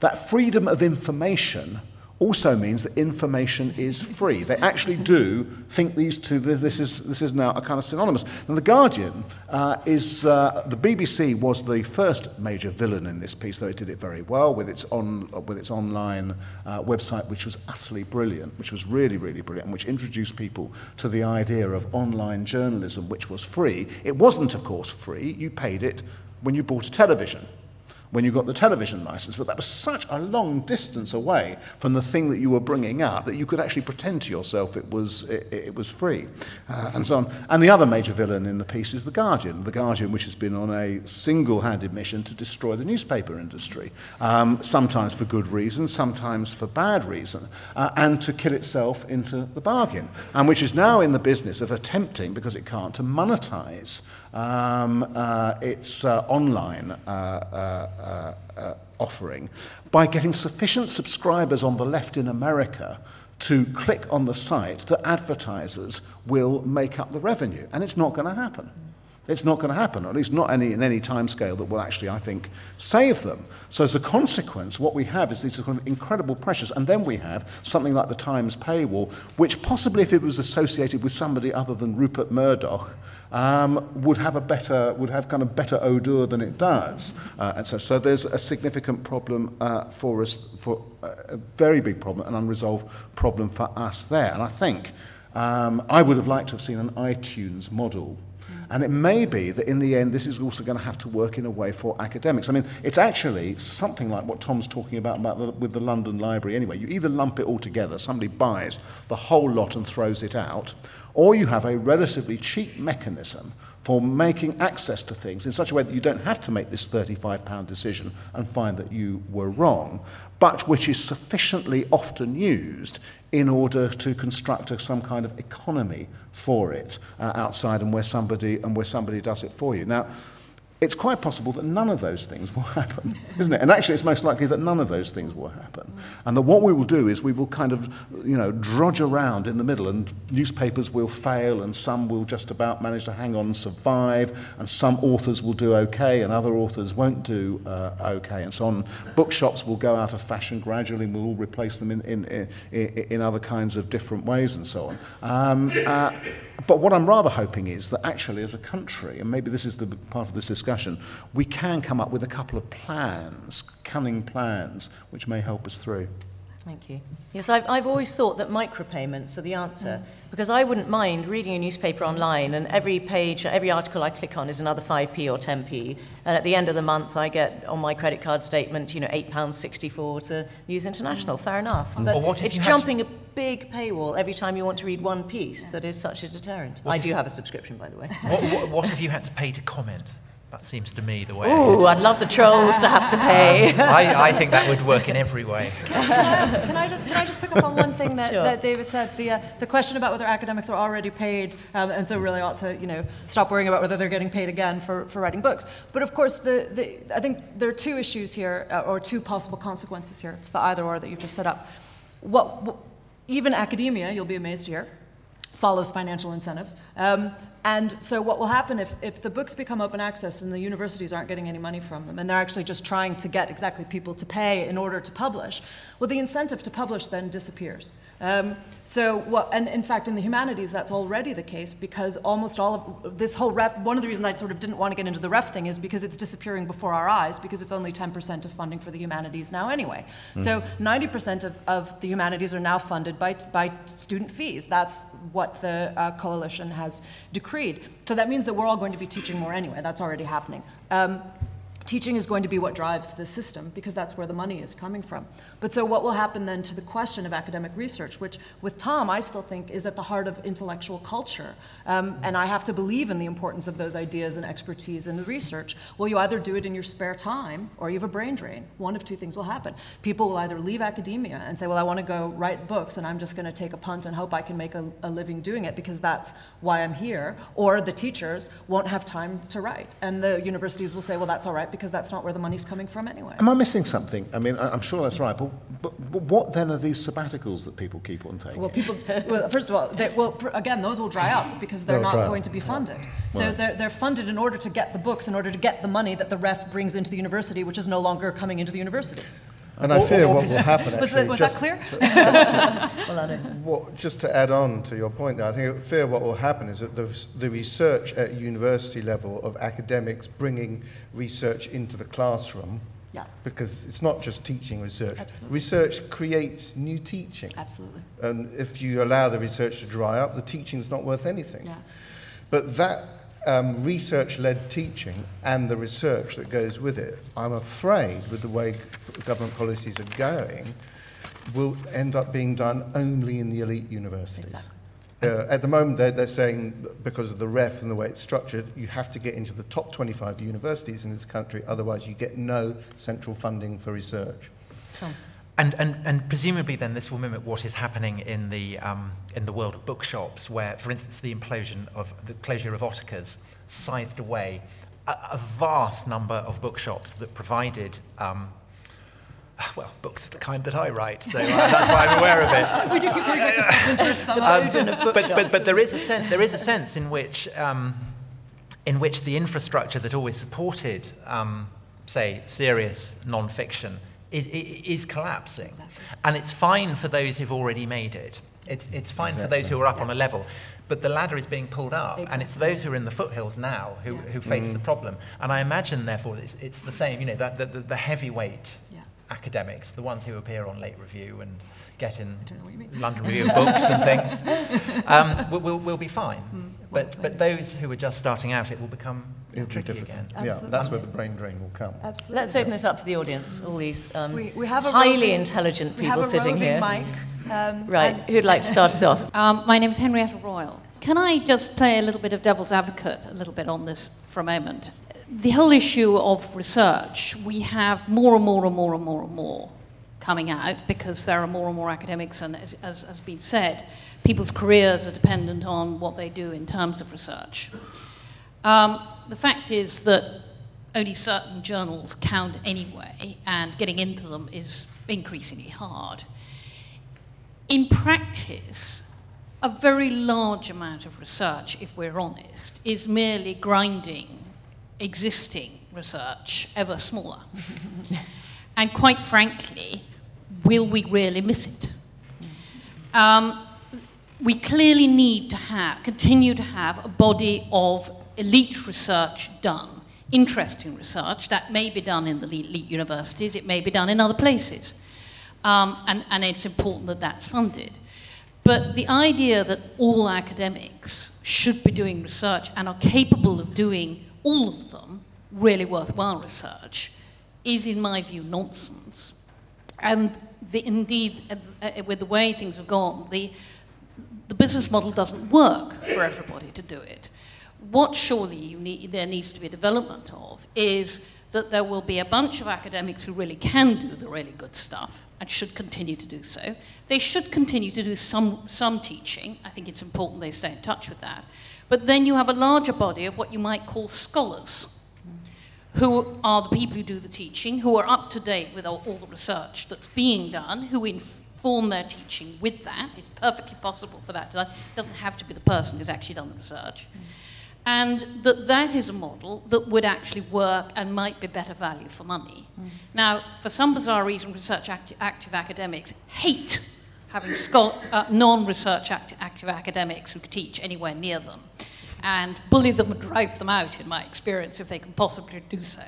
that freedom of information also means that information is free. They actually do think these two, this is, this is now a kind of synonymous. And The Guardian uh, is, uh, the B B C was the first major villain in this piece, though it did it very well with its, on, with its online uh, website, which was utterly brilliant, which was really, really brilliant, and which introduced people to the idea of online journalism, which was free. It wasn't, of course, free. You paid it when you bought a television, when you got the television license, but that was such a long distance away from the thing that you were bringing up that you could actually pretend to yourself it was it, it was free, uh, and so on. And the other major villain in the piece is The Guardian, The Guardian which has been on a single-handed mission to destroy the newspaper industry, um, sometimes for good reason, sometimes for bad reason, uh, and to kill itself into the bargain, and which is now in the business of attempting, because it can't, to monetize Um, uh, its uh, online uh, uh, uh, offering by getting sufficient subscribers on the left in America to click on the site that advertisers will make up the revenue. And it's not going to happen. It's not going to happen, or at least not any, in any timescale that will actually, I think, save them. So as a consequence, what we have is these kind of incredible pressures, and then we have something like the Times paywall, which possibly, if it was associated with somebody other than Rupert Murdoch, um, would have a better, would have kind of better odor than it does. Uh, and so, so there's a significant problem uh, for us, for uh, a very big problem, an unresolved problem for us there. And I think um, I would have liked to have seen an iTunes model. And it may be that in the end, this is also going to have to work in a way for academics. I mean, it's actually something like what Tom's talking about, about the, with the London Library anyway. You either lump it all together, somebody buys the whole lot and throws it out, or you have a relatively cheap mechanism for making access to things in such a way that you don't have to make this thirty-five pound decision and find that you were wrong, but which is sufficiently often used in order to construct a, some kind of economy for it uh, outside, and where somebody and where somebody does it for you. Now, it's quite possible that none of those things will happen, isn't it? And actually, it's most likely that none of those things will happen. And that what we will do is we will kind of, you know, drudge around in the middle, and newspapers will fail, and some will just about manage to hang on and survive, and some authors will do okay, and other authors won't do uh, okay, and so on. Bookshops will go out of fashion gradually, and we'll all replace them in, in, in, in other kinds of different ways, and so on. Um, uh, but what I'm rather hoping is that actually, as a country, and maybe this is the part of this discussion, we can come up with a couple of plans, cunning plans, which may help us through. Thank you. Yes, I've, I've always thought that micropayments are the answer, mm. because I wouldn't mind reading a newspaper online, and every page, every article I click on is another five p or ten p, and at the end of the month I get on my credit card statement, you know, eight pounds sixty-four to News International. Fair enough. Mm. But what it's jumping to... a big paywall every time you want to read one piece. That is such a deterrent. What I do you... have a subscription, by the way. What, what, what if you had to pay to comment? That seems to me the way. Ooh, I'd love the trolls to have to pay. Um, I, I think that would work in every way. Can I just, can I just, can I just pick up on one thing that, sure. that David said? The uh, the question about whether academics are already paid, um, and so really ought to, you know, stop worrying about whether they're getting paid again for, for writing books. But of course, the, the I think there are two issues here, uh, or two possible consequences here to the either or that you've just set up. What, what even academia, you'll be amazed to hear, follows financial incentives. Um, And so what will happen if, if the books become open access and the universities aren't getting any money from them, and they're actually just trying to get exactly people to pay in order to publish, well, the incentive to publish then disappears. Um, so what, and in fact, in the humanities, that's already the case, because almost all of this whole R E F, one of the reasons I sort of didn't want to get into the R E F thing is because it's disappearing before our eyes, because it's only ten percent of funding for the humanities now anyway. Mm. So ninety percent of, of the humanities are now funded by, by student fees. That's what the uh, coalition has decreed. So that means that we're all going to be teaching more anyway. That's already happening. Um, Teaching is going to be what drives the system, because that's where the money is coming from. But so what will happen then to the question of academic research, which with Tom I still think is at the heart of intellectual culture, um, and I have to believe in the importance of those ideas and expertise in the research. Well, you either do it in your spare time or you have a brain drain. One of two things will happen. People will either leave academia and say, well, I want to go write books and I'm just going to take a punt and hope I can make a, a living doing it because that's why I'm here, or the teachers won't have time to write. And the universities will say, well, that's all right, because that's not where the money's coming from anyway. Am I missing something? I mean, I'm sure that's right, but, but, but what then are these sabbaticals that people keep on taking? Well, people, well, first of all, they, well, again, those will dry up because they're They'll not going up. to be funded. Yeah. So well. they're, they're funded in order to get the books, in order to get the money that the R E F brings into the university, which is no longer coming into the university. And I or, fear or, or, what will happen, actually... Was that, was just that clear? To, to, to, well, I don't. What, just to add on to your point there, I think I fear what will happen is that the, the research at university level of academics bringing research into the classroom, yeah. because it's not just teaching research. Absolutely. Research creates new teaching. Absolutely. And if you allow the research to dry up, the teaching's not worth anything. Yeah. But that um, research-led teaching and the research that goes with it, I'm afraid, with the way government policies are going, will end up being done only in the elite universities. Exactly. Uh, at the moment, they're, they're saying, because of the R E F and the way it's structured, you have to get into the top twenty-five universities in this country, otherwise you get no central funding for research. Sure. And, and, and presumably, then, this will mimic what is happening in the um, in the world of bookshops, where, for instance, the implosion of the closure of Ottakers scythed away a, a vast number of bookshops that provided, um, well, books of the kind that I write. So uh, that's why I'm aware of it. We do keep going into a solution of bookshops. But, but, but there is a sense there is a sense in which um, in which the infrastructure that always supported, um, say, serious non-fiction, Is, is collapsing. Exactly. And it's fine for those who've already made it. It's, it's fine exactly. for those who are up yeah. on a level, but the ladder is being pulled up, exactly. and it's those who are in the foothills now who, yeah. who face mm. the problem. And I imagine, therefore, it's, it's the same, you know, that the, the, the heavyweight yeah. academics, the ones who appear on Late Review and get in London Review of Books and things, um, will, will, will be fine. Mm. But, but those who are just starting out, it will become It'll tricky be again. Absolutely. Yeah, that's where the brain drain will come. Absolutely. Let's open this up to the audience, all these um, we, we have a highly roving, intelligent people sitting here. We have a roving mic. Um, right, who'd like to start us off? Um, my name is Henrietta Royal. Can I just play a little bit of devil's advocate a little bit on this for a moment? The whole issue of research, we have more and more and more and more and more coming out because there are more and more academics, and as, as has been said, people's careers are dependent on what they do in terms of research. Um, the fact is that only certain journals count anyway, and getting into them is increasingly hard. In practice, a very large amount of research, if we're honest, is merely grinding existing research ever smaller. And quite frankly, will we really miss it? Um, we clearly need to have, continue to have a body of elite research done, interesting research that may be done in the elite universities, it may be done in other places. Um, and, and it's important that that's funded. But the idea that all academics should be doing research and are capable of doing all of them, really worthwhile research, is, in my view, nonsense. And the, indeed, uh, uh, with the way things have gone, the, the business model doesn't work for everybody to do it. What surely you need, there needs to be a development of is that there will be a bunch of academics who really can do the really good stuff and should continue to do so. They should continue to do some, some teaching. I think it's important they stay in touch with that. But then you have a larger body of what you might call scholars, who are the people who do the teaching, who are up to date with all, all the research that's being done, who inform their teaching with that. It's perfectly possible for that to happen. It doesn't have to be the person who's actually done the research. Mm. And that that is a model that would actually work and might be better value for money. Mm. Now, for some bizarre reason, research acti- active academics hate having schol- uh, non-research act- active academics who could teach anywhere near them, and bully them and drive them out, in my experience, if they can possibly do so.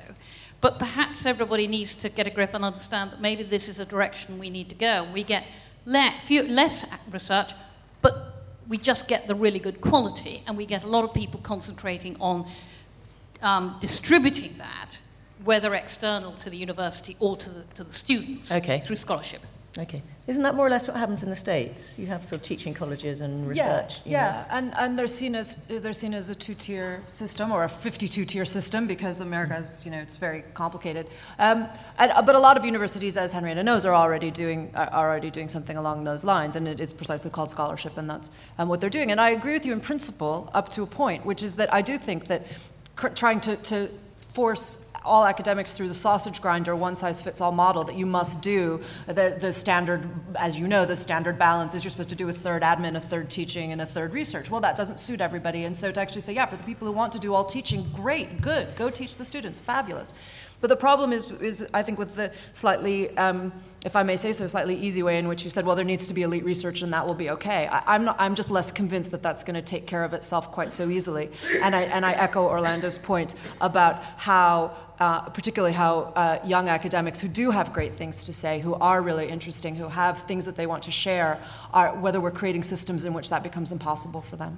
But perhaps everybody needs to get a grip and understand that maybe this is a direction we need to go. We get le- few, less research, but we just get the really good quality, and we get a lot of people concentrating on um, distributing that, whether external to the university or to the, to the students, okay. through scholarship. Okay. Isn't that more or less what happens in the States? You have sort of teaching colleges and research. Yeah, yeah. And, and they're seen as they're seen as a two-tier system or a fifty-two-tier system because America's, you know, it's very complicated. Um, and, but a lot of universities, as Henrietta knows, are already doing are already doing something along those lines, and it is precisely called scholarship, and that's um, what they're doing. And I agree with you in principle up to a point, which is that I do think that cr- trying to, to force all academics through the sausage grinder, one-size-fits-all model that you must do. The, the standard, as you know, the standard balance is you're supposed to do a third admin, a third teaching, and a third research. Well, that doesn't suit everybody. And so to actually say, yeah, for the people who want to do all teaching, great, good, go teach the students, fabulous. But the problem is, is I think, with the slightly, um, if I may say so, slightly easy way in which you said, well, there needs to be elite research and that will be okay. I, I'm, not, I'm just less convinced that that's going to take care of itself quite so easily. And I, and I echo Orlando's point about how, uh, particularly how uh, young academics who do have great things to say, who are really interesting, who have things that they want to share, are whether we're creating systems in which that becomes impossible for them.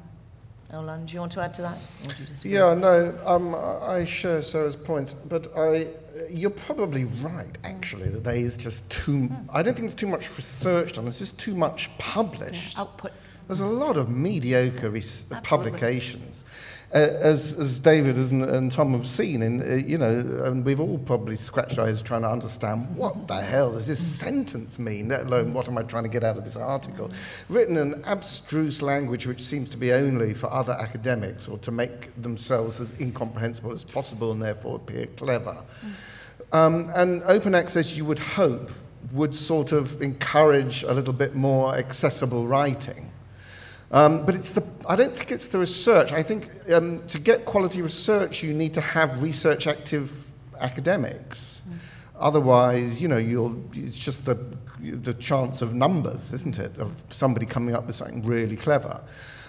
Orlando, do you want to add to that? Or do you just yeah, no, um, I share Sarah's point, but I, you're probably right, actually, that there is just too, I don't think there's too much research done, there's just too much published. Yeah, output. There's a lot of mediocre res Absolutely. publications. Uh, as, as David and, and Tom have seen, in, uh, you know, and we've all probably scratched our heads trying to understand what the hell does this sentence mean, let alone what am I trying to get out of this article. Written in abstruse language which seems to be only for other academics or to make themselves as incomprehensible as possible and therefore appear clever. Um, and open access, you would hope, would sort of encourage a little bit more accessible writing. Um, but it's the, I don't think it's the research. I think um, to get quality research, you need to have research-active academics. Mm. Otherwise, you know, you'll, it's just the, the chance of numbers, isn't it, of somebody coming up with something really clever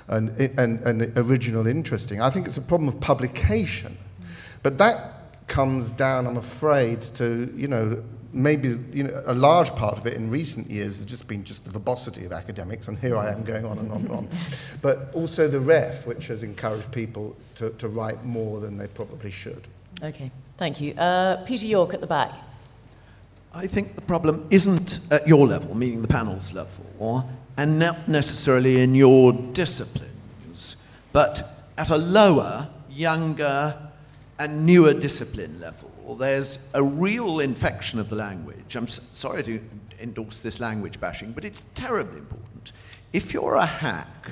and, and, and original and interesting. I think it's a problem of publication. Mm. But that comes down, I'm afraid, to, you know, maybe you know, a large part of it in recent years has just been just the verbosity of academics, and here I am going on and on and on. But also the R E F, which has encouraged people to, to write more than they probably should. Okay, thank you. Uh, Peter York at the back. I think the problem isn't at your level, meaning the panel's level, or, and not necessarily in your disciplines, but at a lower, younger, and newer discipline level. There's a real infection of the language. I'm sorry to endorse this language bashing, but it's terribly important. If you're a hack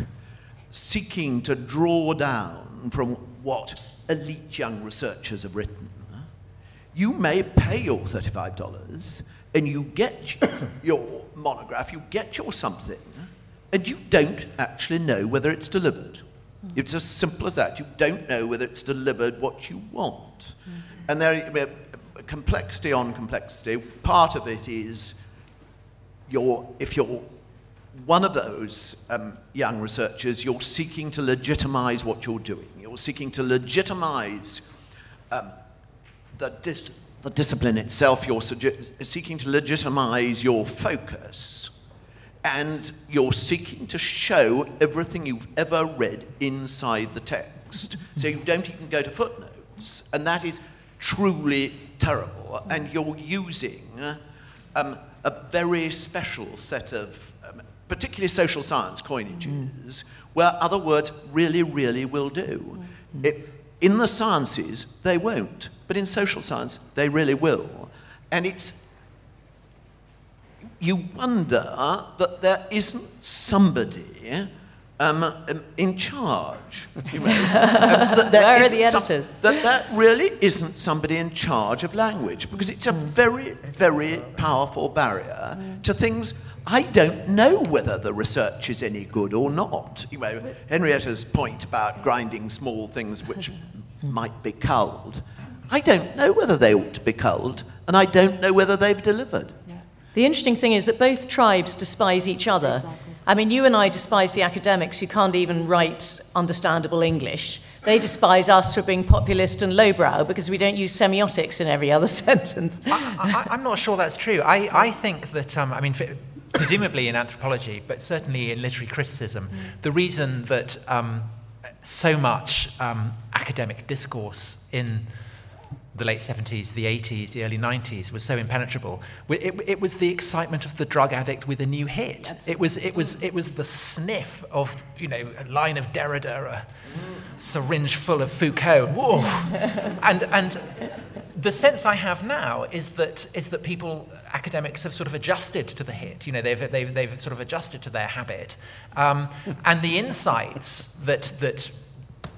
seeking to draw down from what elite young researchers have written, you may pay your thirty-five dollars and you get your monograph, you get your something, and you don't actually know whether it's delivered. Mm. It's as simple as that. You don't know whether it's delivered what you want. Mm. And there, complexity on complexity, part of it is you're, if you're one of those um, young researchers, you're seeking to legitimize what you're doing. You're seeking to legitimize um, the, dis the discipline itself. You're seeking to legitimize your focus. And you're seeking to show everything you've ever read inside the text. So you don't even go to footnotes. And that is truly terrible, and you're using um, a very special set of, um, particularly social science coinages, mm. where other words really, really will do. Mm. It, in the sciences, they won't, but in social science, they really will. And it's, you wonder that there isn't somebody Um, um, in charge. You know, um, that there Where are the editors? Some, that there really isn't somebody in charge of language, because it's a very, very powerful barrier mm. to things. I don't know whether the research is any good or not. You know, Henrietta's point about grinding small things which might be culled. I don't know whether they ought to be culled, and I don't know whether they've delivered. Yeah. The interesting thing is that both tribes despise each other. Exactly. I mean, you and I despise the academics who can't even write understandable English. They despise us for being populist and lowbrow because we don't use semiotics in every other sentence. I, I, I'm not sure that's true. I, I think that, um, I mean, presumably in anthropology, but certainly in literary criticism, mm. the reason that um, so much um, academic discourse in the late seventies, the eighties, the early nineties was so impenetrable. It, it, it was the excitement of the drug addict with a new hit. Absolutely. It was, it was, it was the sniff of, you know, a line of Derrida, a syringe full of Foucault. Whoa! and and the sense I have now is that is that people, academics, have sort of adjusted to the hit. You know, they've they've, they've sort of adjusted to their habit, um, and the insights that that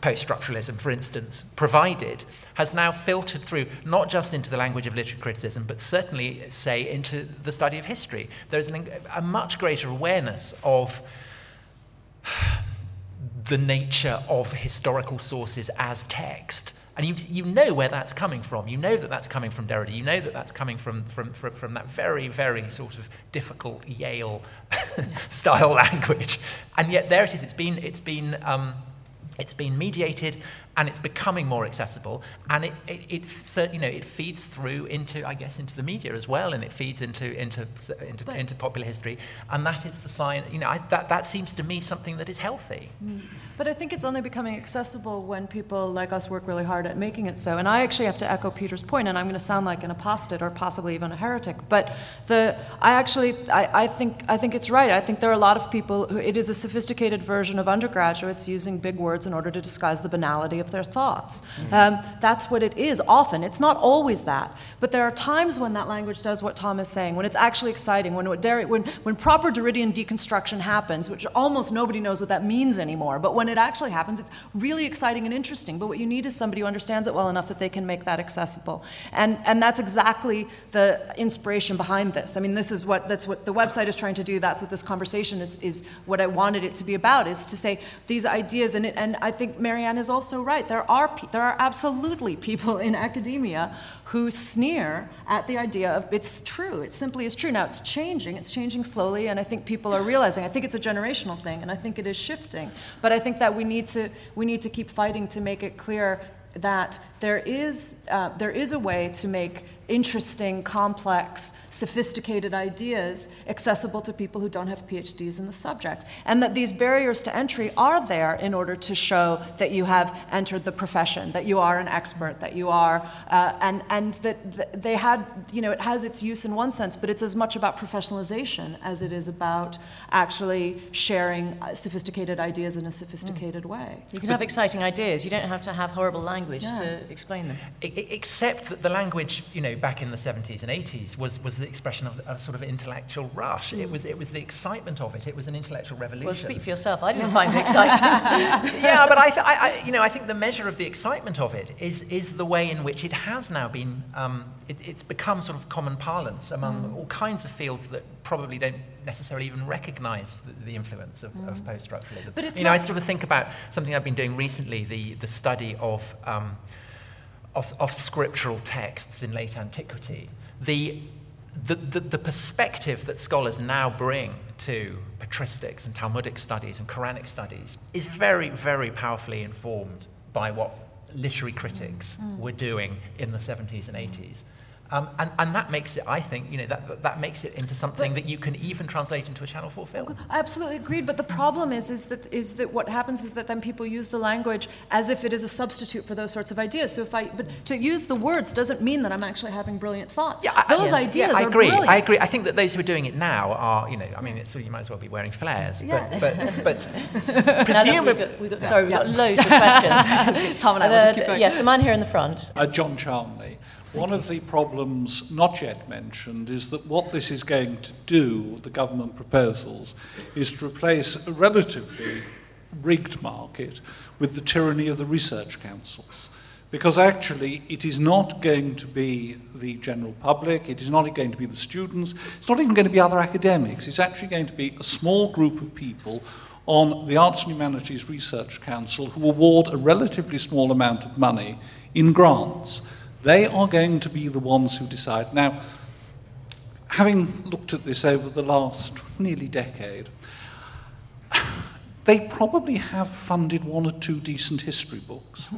post-structuralism, for instance, provided has now filtered through not just into the language of literary criticism, but certainly, say, into the study of history. There's an, a much greater awareness of the nature of historical sources as text. And you, you know where that's coming from. You know that that's coming from Derrida. You know that that's coming from from from, from that very, very sort of difficult Yale-style language. And yet there it is. It's been it's been um, it's been mediated, and it's becoming more accessible. And it it, it certainly, you know, it feeds through into, I guess, into the media as well, and it feeds into into into, but, into popular history. And that is the sign. You know, I, that that seems to me something that is healthy. Mm. But I think it's only becoming accessible when people like us work really hard at making it so. And I actually have to echo Peter's point, and I'm going to sound like an apostate or possibly even a heretic. But the I actually I, I think I think it's right. I think there are a lot of people who it is a sophisticated version of undergraduates using big words in order to disguise the banality of their thoughts. Mm. Um, that's what it is often. It's not always that. But there are times when that language does what Tom is saying, when it's actually exciting, when when when proper Derridean deconstruction happens, which almost nobody knows what that means anymore. But when it actually happens, it's really exciting and interesting, but what you need is somebody who understands it well enough that they can make that accessible. And and that's exactly the inspiration behind this. I mean, this is what that's what the website is trying to do. That's what this conversation is, is what I wanted it to be about, is to say these ideas, and it, and I think Marianne is also right. There are there are absolutely people in academia who sneer at the idea of it's true, it simply is true. Now it's changing, it's changing slowly, and I think people are realizing, I think it's a generational thing, and I think it is shifting. But I think that we need to we need to keep fighting to make it clear that there is uh, there is a way to make interesting, complex, sophisticated ideas accessible to people who don't have PhDs in the subject, and that these barriers to entry are there in order to show that you have entered the profession, that you are an expert, that you are, uh, and and that they had, you know, it has its use in one sense, but it's as much about professionalization as it is about actually sharing sophisticated ideas in a sophisticated mm. way. You can but have exciting ideas. You don't have to have horrible language yeah. to explain them. Except that the language, you know, back in the seventies and eighties was, was the expression of a sort of intellectual rush. Mm. It was it was the excitement of it. It was an intellectual revolution. Well, speak for yourself. I didn't find it exciting. Yeah, but I, th- I, I you know I think the measure of the excitement of it is is the way in which it has now been um, it, it's become sort of common parlance among mm. all kinds of fields that probably don't necessarily even recognise the, the influence of, mm. of post-structuralism. But it's you know I sort of think about something I've been doing recently, the the study of. Um, Of, of scriptural texts in late antiquity, the, the the the perspective that scholars now bring to patristics and Talmudic studies and Quranic studies is very, very powerfully informed by what literary critics mm. were doing in the seventies and eighties. Um, and, and that makes it, I think, you know, that that makes it into something but, that you can even translate into a Channel four film. I absolutely agreed, but the problem is, is that is that what happens is that then people use the language as if it is a substitute for those sorts of ideas. So if I, but to use the words doesn't mean that I'm actually having brilliant thoughts. Yeah, I, those yeah, ideas yeah, I are agree. Brilliant. I agree. I think that those who are doing it now are, you know, I mean, it's, you might as well be wearing flares. Yeah. But, but, but presumably, no, we've got, we've got, sorry, we've yeah. got loads of questions. Tom and I will just keep going. Yes, the man here in the front. Uh, John Charmley. One of the problems not yet mentioned is that what this is going to do, the government proposals, is to replace a relatively rigged market with the tyranny of the research councils. Because actually it is not going to be the general public, it is not going to be the students, it's not even going to be other academics, it's actually going to be a small group of people on the Arts and Humanities Research Council who award a relatively small amount of money in grants. They are going to be the ones who decide. Now, having looked at this over the last nearly decade, they probably have funded one or two decent history books.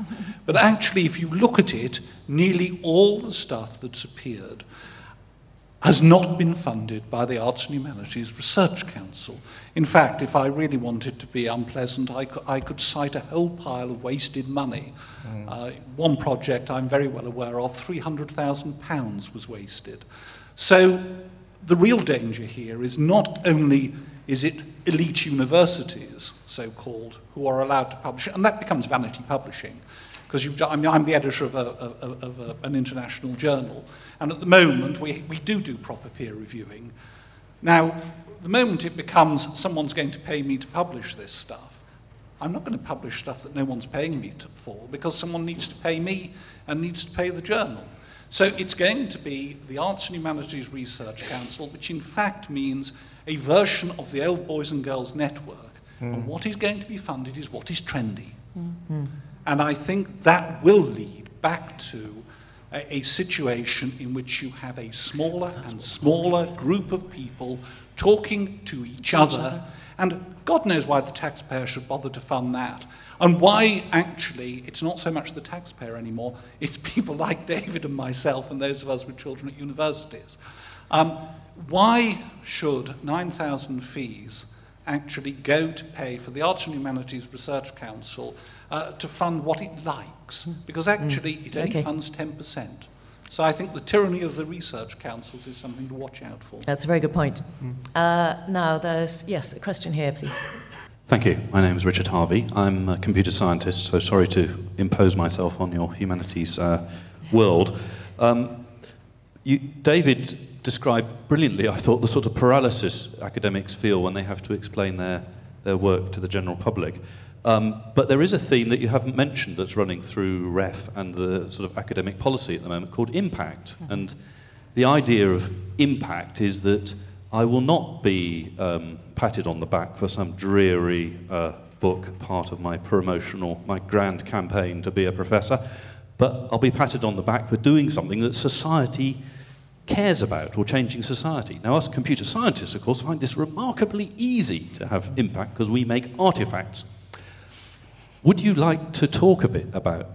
But actually, if you look at it, nearly all the stuff that's appeared has not been funded by the Arts and Humanities Research Council. In fact, if I really wanted to be unpleasant, I could, I could cite a whole pile of wasted money. Mm. Uh, one project I'm very well aware of, three hundred thousand pounds was wasted. So the real danger here is not only is it elite universities, so-called, who are allowed to publish, and that becomes vanity publishing. Because I mean, I'm the editor of, a, of, a, of a, an international journal, and at the moment we, we do do proper peer reviewing. Now, the moment it becomes someone's going to pay me to publish this stuff, I'm not going to publish stuff that no one's paying me to, for, because someone needs to pay me and needs to pay the journal. So it's going to be the Arts and Humanities Research Council, which in fact means a version of the old Boys and Girls Network. Mm. And what is going to be funded is what is trendy. Mm. And I think that will lead back to a, a situation in which you have a smaller and smaller group of people talking to each other. And God knows why the taxpayer should bother to fund that. And why, actually, it's not so much the taxpayer anymore, it's people like David and myself and those of us with children at universities. Um, why should nine thousand fees actually go to pay for the Arts and Humanities Research Council uh, to fund what it likes? Because actually, mm. it only okay. funds ten percent. So I think the tyranny of the research councils is something to watch out for. That's a very good point. Mm. Uh, now, there's, yes, a question here, please. Thank you. My name is Richard Harvey. I'm a computer scientist, so sorry to impose myself on your humanities uh, world. Um, you, David described brilliantly, I thought, the sort of paralysis academics feel when they have to explain their, their work to the general public. Um, but there is a theme that you haven't mentioned that's running through R E F and the sort of academic policy at the moment called impact. And the idea of impact is that I will not be um, patted on the back for some dreary uh, book, part of my promotional, my grand campaign to be a professor, but I'll be patted on the back for doing something that society cares about or changing society. Now, us computer scientists, of course, find this remarkably easy to have impact because we make artifacts. Would you like to talk a bit about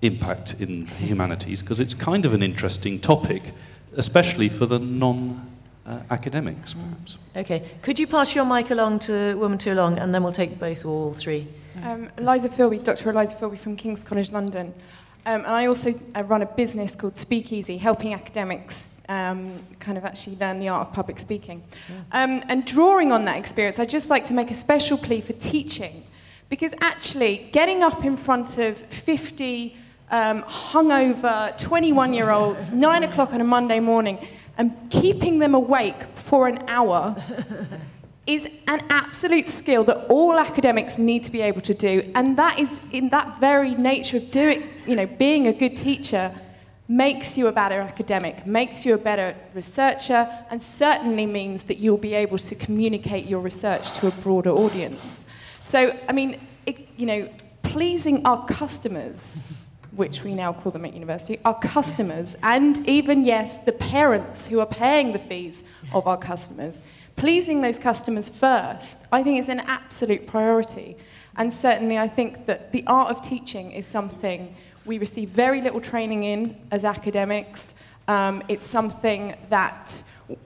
impact in humanities? Because it's kind of an interesting topic, especially for the non- Uh, academics, perhaps. Okay. Could you pass your mic along to Woman Too Long, and then we'll take both or all three. Um, Eliza Philby, Doctor Eliza Philby from King's College London. Um, and I also uh, run a business called Speakeasy, helping academics um, kind of actually learn the art of public speaking. Yeah. Um, and drawing on that experience, I'd just like to make a special plea for teaching, because actually getting up in front of fifty um, hungover twenty-one-year-olds, nine o'clock on a Monday morning, and keeping them awake for an hour is an absolute skill that all academics need to be able to do. And that is, in that very nature of doing, you know, being a good teacher makes you a better academic, makes you a better researcher, and certainly means that you'll be able to communicate your research to a broader audience. So, I mean, it, you know, pleasing our customers, which we now call them at university, our customers, and even, yes, the parents who are paying the fees of our customers, pleasing those customers first, I think is an absolute priority. And certainly I think that the art of teaching is something we receive very little training in as academics. Um, it's something that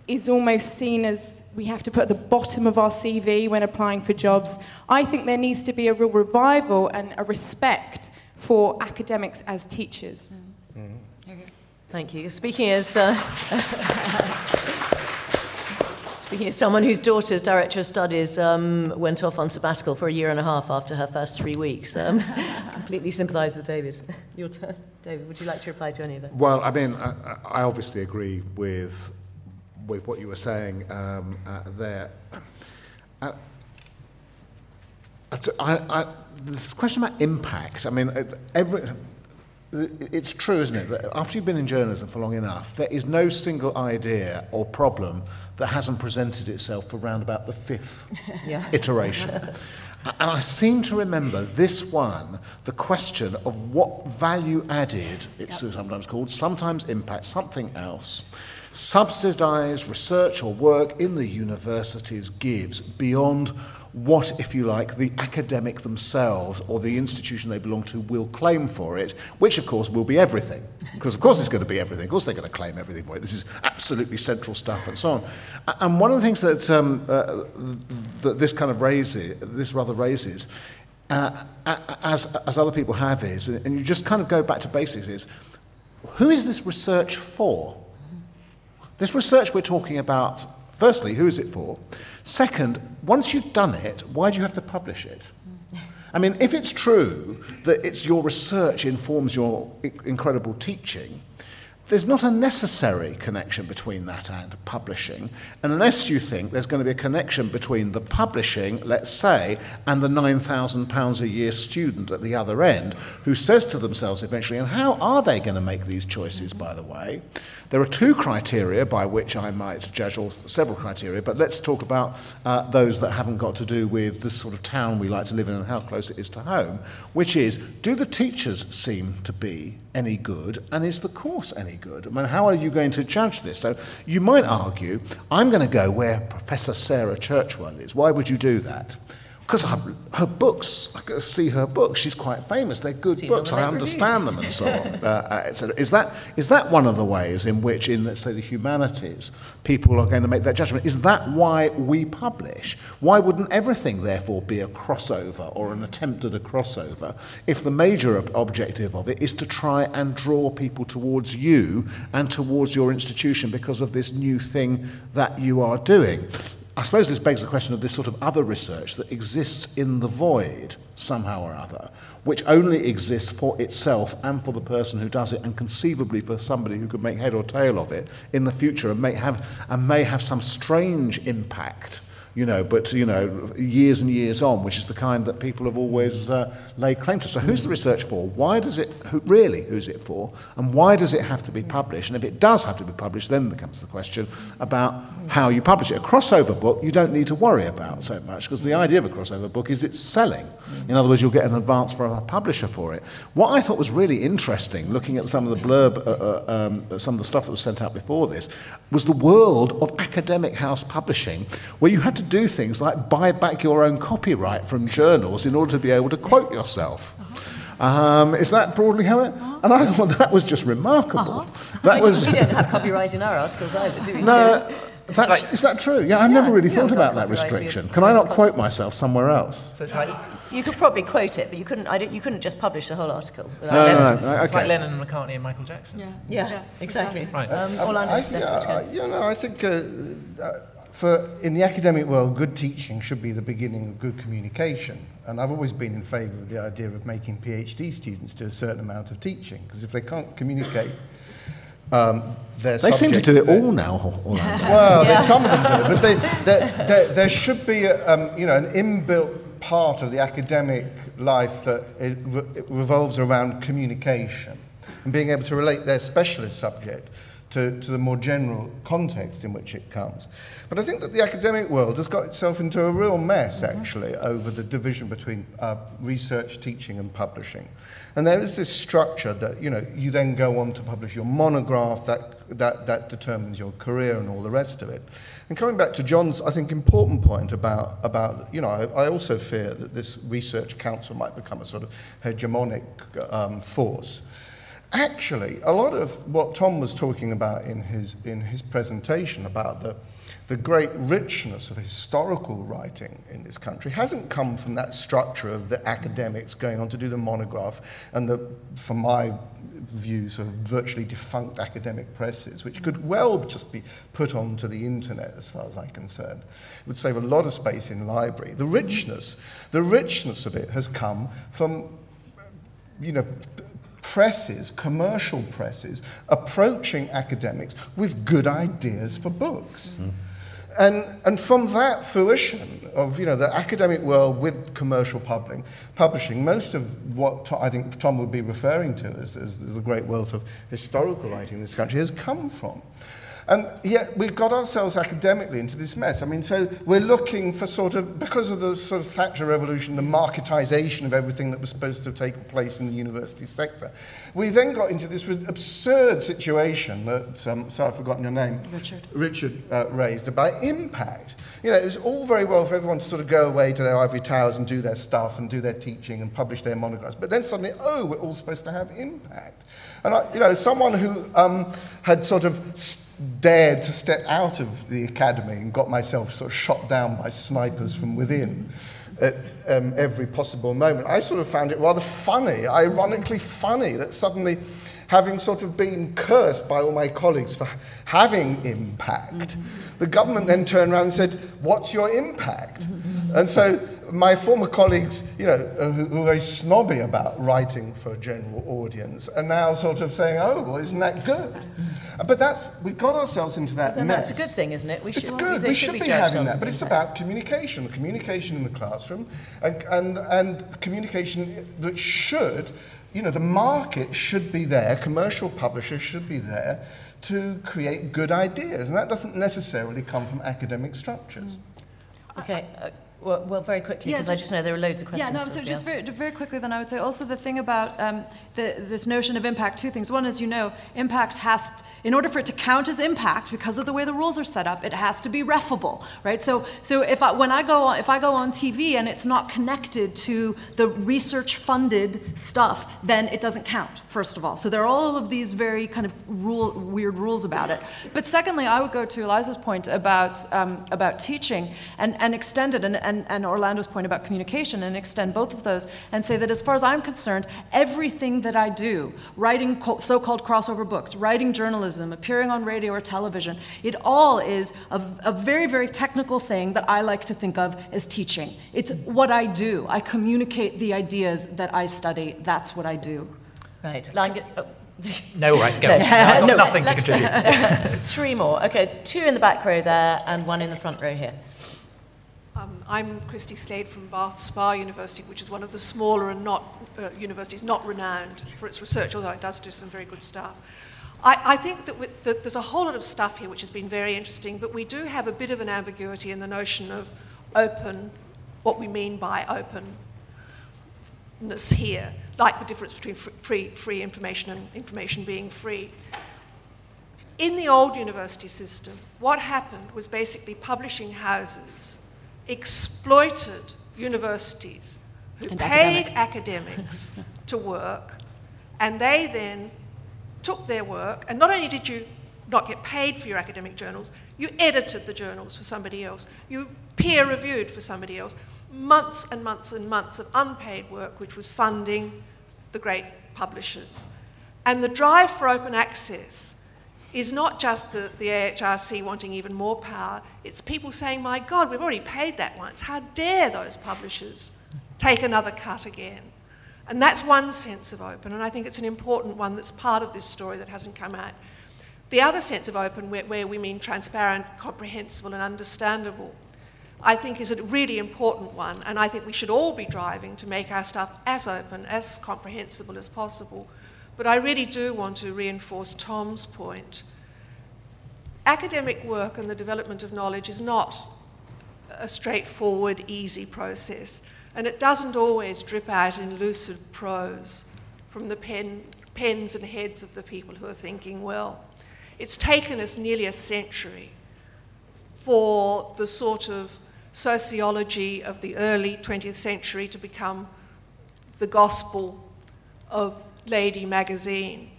is almost seen as we have to put at the bottom of our C V when applying for jobs. I think there needs to be a real revival and a respect for academics as teachers. Mm. Mm. Okay. Thank you. Speaking as, uh, speaking as someone whose daughter's director of studies um, went off on sabbatical for a year and a half after her first three weeks, um, I completely sympathise with David. Your turn. David, would you like to reply to any of that? Well, I mean, I, I obviously agree with, with what you were saying um, uh, there. Uh, I, I, this question about impact, I mean, every, it's true, isn't it, that after you've been in journalism for long enough, there is no single idea or problem that hasn't presented itself for round about the fifth yeah. iteration. And I seem to remember this one, the question of what value added, it's yep. sometimes called, sometimes impact, something else, subsidised research or work in the universities gives beyond what, if you like, the academic themselves or the institution they belong to will claim for it, which, of course, will be everything. Because, of course, it's going to be everything. Of course, they're going to claim everything for it. This is absolutely central stuff and so on. And one of the things that, um, uh, that this kind of raises, this rather raises, uh, as, as other people have is, and you just kind of go back to basics, is who is this research for? This research we're talking about, firstly, who is it for? Second, once you've done it, why do you have to publish it? I mean, if it's true that it's your research informs your incredible teaching, There's not a necessary connection between that and publishing, unless you think there's going to be a connection between the publishing, let's say, and the nine thousand pounds a year student at the other end who says to themselves eventually, and how are they going to make these choices, by the way? There are two criteria by which I might judge, or several criteria, but let's talk about uh, those that haven't got to do with the sort of town we like to live in and how close it is to home, which is, do the teachers seem to be any good, and is the course any good? I mean, how are you going to judge this? So you might argue, I'm going to go where Professor Sarah Churchwell is. Why would you do that? Because her books, I see her books, she's quite famous, they're good see books, I understand them and so on, uh, et cetera. Is that, is that one of the ways in which, in, let's say, the humanities, people are going to make that judgment? Is that why we publish? Why wouldn't everything, therefore, be a crossover or an attempt at a crossover if the major ob- objective of it is to try and draw people towards you and towards your institution because of this new thing that you are doing? I suppose this begs the question of this sort of other research that exists in the void somehow or other, which only exists for itself and for the person who does it, and conceivably for somebody who could make head or tail of it in the future and may have, and may have some strange impact, you know, but, you know, years and years on, which is the kind that people have always uh, laid claim to. So who's the research for? Why does it, who, really, who's it for? And why does it have to be published? And if it does have to be published, then comes the question about how you publish it. A crossover book you don't need to worry about so much, because the idea of a crossover book is it's selling. In other words, you'll get an advance from a publisher for it. What I thought was really interesting, looking at some of the blurb, uh, uh, um, some of the stuff that was sent out before this, was the world of academic house publishing, where you had to to do things like buy back your own copyright from journals in order to be able to quote yourself. Uh-huh. Um, is that broadly how it... Uh-huh. And I thought that was just remarkable. Uh-huh. That was... We don't have copyright in our articles either, do we? No, that's, right. Is that true? Yeah, I've yeah, never really thought about that restriction. Can I not quote myself somewhere else? So it's like... You could probably quote it, but you couldn't. I didn't, you couldn't just publish the whole article. No, Lennon. No, no, okay. It's like Lennon and McCartney and Michael Jackson. Yeah, yeah, yeah exactly. Right. Um, um, Orlando's desperate. Uh, yeah, no, I think. Uh, uh, For, in the academic world, good teaching should be the beginning of good communication. And I've always been in favour of the idea of making PhD students do a certain amount of teaching, because if they can't communicate um, their they subject... They seem to do it all now. All yeah. Well, yeah. some of them do, but they, they, they, there should be a, um, you know, an inbuilt part of the academic life that it, it revolves around communication and being able to relate their specialist subject To, to the more general context in which it comes. But I think that the academic world has got itself into a real mess, mm-hmm. actually, over the division between uh, research, teaching and publishing. And there is this structure that, you know, you then go on to publish your monograph, that, that, that determines your career and all the rest of it. And coming back to John's, I think, important point about, about you know, I, I also fear that this research council might become a sort of hegemonic um, force. Actually, a lot of what Tom was talking about in his in his presentation about the the great richness of historical writing in this country hasn't come from that structure of the academics going on to do the monograph and the, from my view, sort of virtually defunct academic presses, which could well just be put onto the internet, as far as I'm concerned. It would save a lot of space in library. The richness, the richness of it has come from, you know, presses, commercial presses, approaching academics with good ideas for books. Mm. And, and from that fruition of, you know, the academic world with commercial publishing, publishing most of what to, I think Tom would be referring to as, as the great wealth of historical writing in this country has come from. And yet we've got ourselves academically into this mess. I mean, so we're looking for sort of, because of the sort of Thatcher revolution, the marketisation of everything that was supposed to have taken place in the university sector. We then got into this absurd situation that, um, sorry, I've forgotten your name. Richard. Richard uh, raised about impact. You know, it was all very well for everyone to sort of go away to their ivory towers and do their stuff and do their teaching and publish their monographs. But then suddenly, oh, we're all supposed to have impact. And, I, you know, as someone who um, had sort of... St- dared to step out of the academy and got myself sort of shot down by snipers from within at um, every possible moment. I sort of found it rather funny, ironically funny, that suddenly, having sort of been cursed by all my colleagues for having impact, mm-hmm. the government then turned around and said, what's your impact? Mm-hmm. And so my former colleagues, you know, who, who are very snobby about writing for a general audience, are now sort of saying, "Oh, well, isn't that good?" But that's we got ourselves into that then mess. That's a good thing, isn't it? We should. It's good. We should be having that. But it's about communication, communication in the classroom, and and, and communication that should. You know, the market should be there, commercial publishers should be there to create good ideas, and that doesn't necessarily come from academic structures. Mm. Okay, uh, well, well, very quickly, because yeah, I just know there are loads of questions. Yeah, no, so just very, very quickly then I would say also the thing about um, the, this notion of impact, two things. One is, you know, impact has to, in order for it to count as impact, because of the way the rules are set up, it has to be refable, right? So, so if I, when I go on, if I go on T V and it's not connected to the research-funded stuff, then it doesn't count. First of all, so there are all of these very kind of rule, weird rules about it. But secondly, I would go to Eliza's point about um, about teaching and and extend it, and, and and Orlando's point about communication, and extend both of those, and say that as far as I'm concerned, everything that I do, writing co- so-called crossover books, writing journalism, appearing on radio or television, it all is a, a very, very technical thing that I like to think of as teaching. It's what I do. I communicate the ideas that I study. That's what I do. Right. Like, oh. No, right, go. No, I've got no, nothing to contribute. Three more. Okay, two in the back row there and one in the front row here. Um, I'm Christy Slade from Bath Spa University, which is one of the smaller and not uh, universities not renowned for its research, although it does do some very good stuff. I, I think that, with, that there's a whole lot of stuff here which has been very interesting, but we do have a bit of an ambiguity in the notion of open, what we mean by openness here, like the difference between free, free information and information being free. In the old university system, what happened was basically publishing houses exploited universities who and paid academics, academics to work, and they then took their work, and not only did you not get paid for your academic journals, you edited the journals for somebody else, you peer-reviewed for somebody else, months and months and months of unpaid work which was funding the great publishers. And the drive for open access is not just the, the A H R C wanting even more power, it's people saying, my God, we've already paid that once, how dare those publishers take another cut again? And that's one sense of open, and I think it's an important one that's part of this story that hasn't come out. The other sense of open, where, where we mean transparent, comprehensible and understandable, I think is a really important one, and I think we should all be driving to make our stuff as open, as comprehensible as possible. But I really do want to reinforce Tom's point. Academic work and the development of knowledge is not a straightforward, easy process. And it doesn't always drip out in lucid prose from the pen, pens and heads of the people who are thinking, well, it's taken us nearly a century for the sort of sociology of the early twentieth century to become the gospel of Lady Magazine,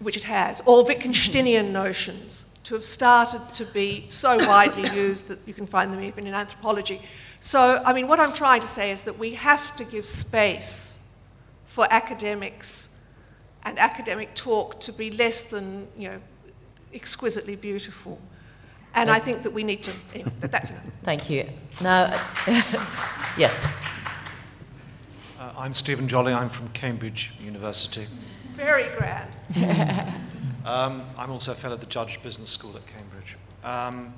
which it has, or Wittgensteinian notions to have started to be so widely used that you can find them even in anthropology. So, I mean, what I'm trying to say is that we have to give space for academics and academic talk to be less than, you know, exquisitely beautiful. And I think that we need to, anyway, that's enough. Thank you. Now, yes. Uh, I'm Stephen Jolly, I'm from Cambridge University. Very grand. um, I'm also a fellow at the Judge Business School at Cambridge. Um,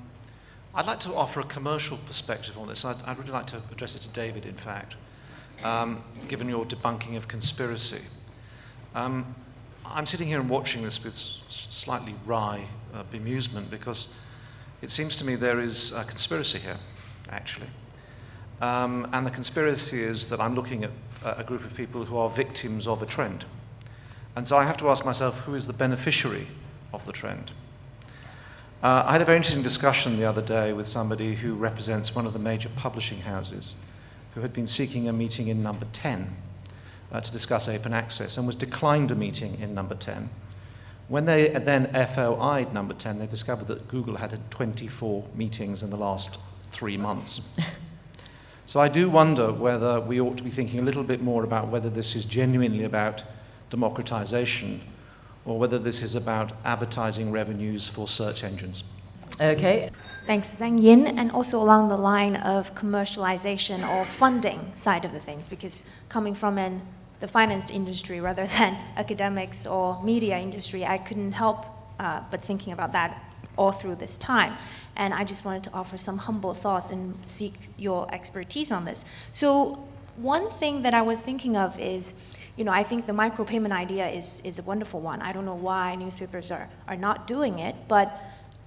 I'd like to offer a commercial perspective on this. I'd, I'd really like to address it to David, in fact, um, given your debunking of conspiracy. Um, I'm sitting here and watching this with slightly wry uh, bemusement, because it seems to me there is a conspiracy here, actually. Um, and the conspiracy is that I'm looking at a group of people who are victims of a trend. And so I have to ask myself, who is the beneficiary of the trend? Uh, I had a very interesting discussion the other day with somebody who represents one of the major publishing houses, who had been seeking a meeting in number ten uh, to discuss open access, and was declined a meeting in number ten. When they then F O I'd number ten, they discovered that Google had had twenty-four meetings in the last three months. So I do wonder whether we ought to be thinking a little bit more about whether this is genuinely about democratization, or whether this is about advertising revenues for search engines. Okay. Thanks, Zhang Yin. And also along the line of commercialization or funding side of the things, because coming from an, the finance industry rather than academics or media industry, I couldn't help uh, but thinking about that all through this time. And I just wanted to offer some humble thoughts and seek your expertise on this. So one thing that I was thinking of is, you know, I think the micropayment idea is, is a wonderful one. I don't know why newspapers are, are not doing it, but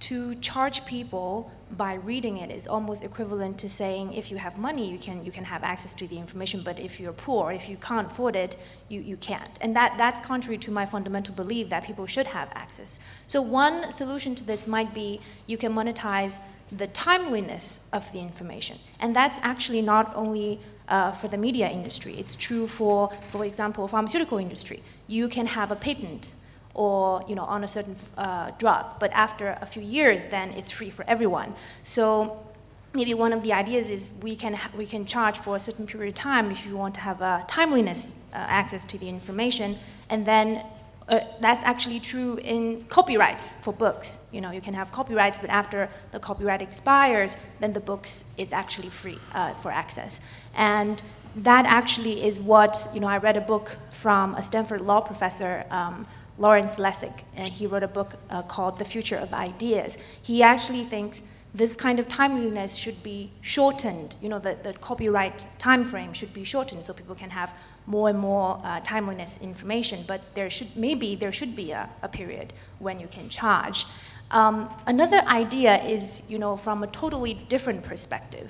to charge people by reading it is almost equivalent to saying if you have money, you can, you can have access to the information, but if you're poor, if you can't afford it, you, you can't. And that, that's contrary to my fundamental belief that people should have access. So one solution to this might be you can monetize the timeliness of the information. And that's actually not only Uh, for the media industry. It's true for, for example, pharmaceutical industry. You can have a patent or, you know, on a certain uh, drug, but after a few years, then it's free for everyone. So maybe one of the ideas is we can, ha we can charge for a certain period of time if you want to have a timeliness uh, access to the information, and then Uh, that's actually true in copyrights for books. You know, you can have copyrights, but after the copyright expires, then the books is actually free uh, for access. And that actually is what, you know, I read a book from a Stanford law professor, um, Lawrence Lessig, and he wrote a book uh, called The Future of Ideas. He actually thinks this kind of timeliness should be shortened. You know, the, the copyright time frame should be shortened so people can have more and more uh, timeliness information, but there should, maybe there should be a, a period when you can charge. Um, another idea is, you know, from a totally different perspective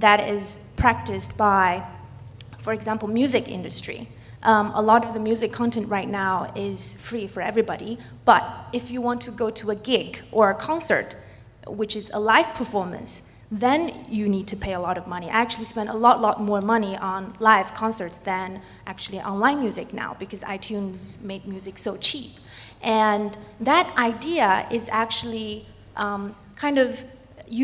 that is practiced by, for example, music industry. Um, a lot of the music content right now is free for everybody, but if you want to go to a gig or a concert, which is a live performance, then you need to pay a lot of money. I actually spend a lot, lot more money on live concerts than actually online music now, because iTunes made music so cheap. And that idea is actually um, kind of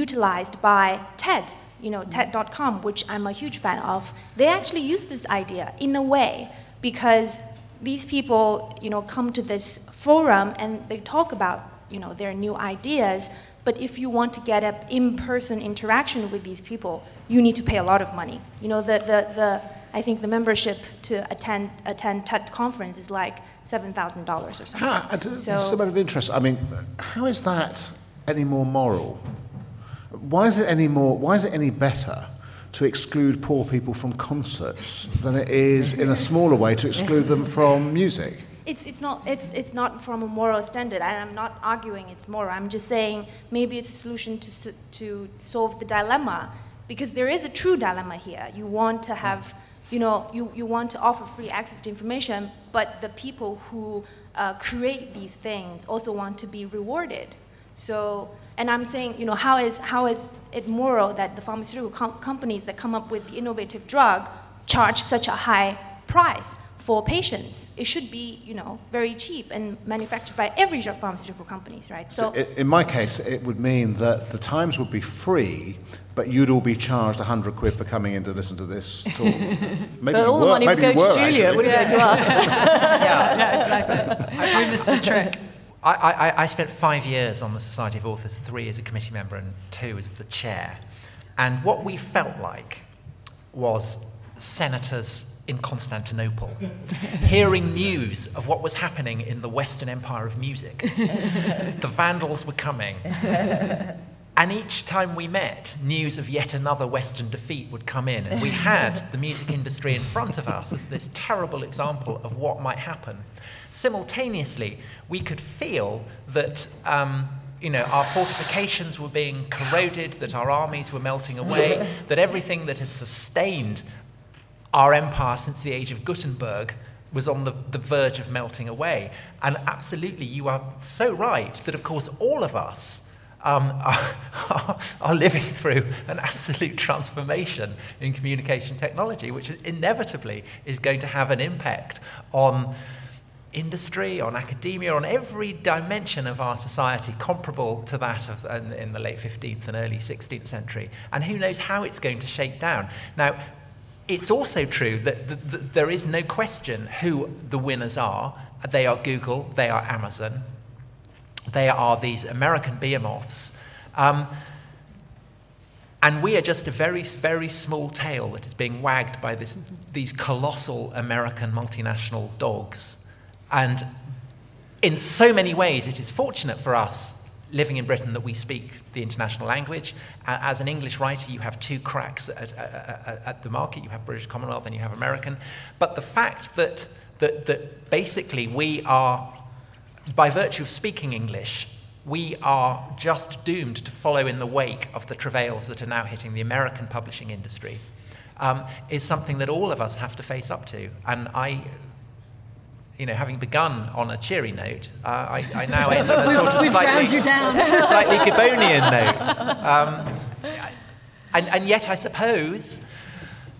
utilized by TED, you know, TED dot com, which I'm a huge fan of. They actually use this idea in a way, because these people, you know, come to this forum and they talk about, you know, their new ideas. But if you want to get an in-person interaction with these people, you need to pay a lot of money. You know, the, the, the, I think the membership to attend, attend TED conference is like seven thousand dollars or something. Ah, and so, this is a matter of interest. I mean, how is that any more moral? Why is it any more, why is it any better to exclude poor people from concerts than it is, in a smaller way, to exclude them from music? It's, it's, not, it's, it's not from a moral standard, and I'm not arguing it's moral. I'm just saying maybe it's a solution to, to solve the dilemma, because there is a true dilemma here. You want to have, you know, you, you want to offer free access to information, but the people who uh, create these things also want to be rewarded. So, and I'm saying, you know, how is, how is it moral that the pharmaceutical com companies that come up with the innovative drug charge such a high price for patients? It should be, you know, very cheap and manufactured by every pharmaceutical companies, right? So, so in my case, it would mean that the Times would be free, but you'd all be charged one hundred quid for coming in to listen to this talk. Maybe but all were, the money would go to Julia, actually. It wouldn't yeah. go to us. yeah, yeah, exactly. I, I missed a trick. I, I, I spent five years on the Society of Authors, three as a committee member and two as the chair. And what we felt like was senators in Constantinople, hearing news of what was happening in the Western Empire of music. The Vandals were coming. And each time we met, news of yet another Western defeat would come in, and we had the music industry in front of us as this terrible example of what might happen. Simultaneously, we could feel that um, you know, our fortifications were being corroded, that our armies were melting away, that everything that had sustained our empire since the age of Gutenberg was on the, the verge of melting away. And absolutely, you are so right that, of course, all of us um, are, are, are living through an absolute transformation in communication technology, which inevitably is going to have an impact on industry, on academia, on every dimension of our society, comparable to that of in, in the late fifteenth and early sixteenth century. And who knows how it's going to shake down. Now, it's also true that th th there is no question who the winners are. They are Google, they are Amazon, they are these American behemoths Um, and we are just a very, very small tail that is being wagged by this, these colossal American multinational dogs. And in so many ways, it is fortunate for us living in Britain that we speak the international language. As an English writer, you have two cracks at, at, at the market. You have British Commonwealth and you have American. But the fact that, that, that basically we are, by virtue of speaking English, we are just doomed to follow in the wake of the travails that are now hitting the American publishing industry, um, is something that all of us have to face up to. And I... You know, having begun on a cheery note, uh, I, I now end on a sort of slightly, slightly Gibbonian note. Um, and, and yet, I suppose,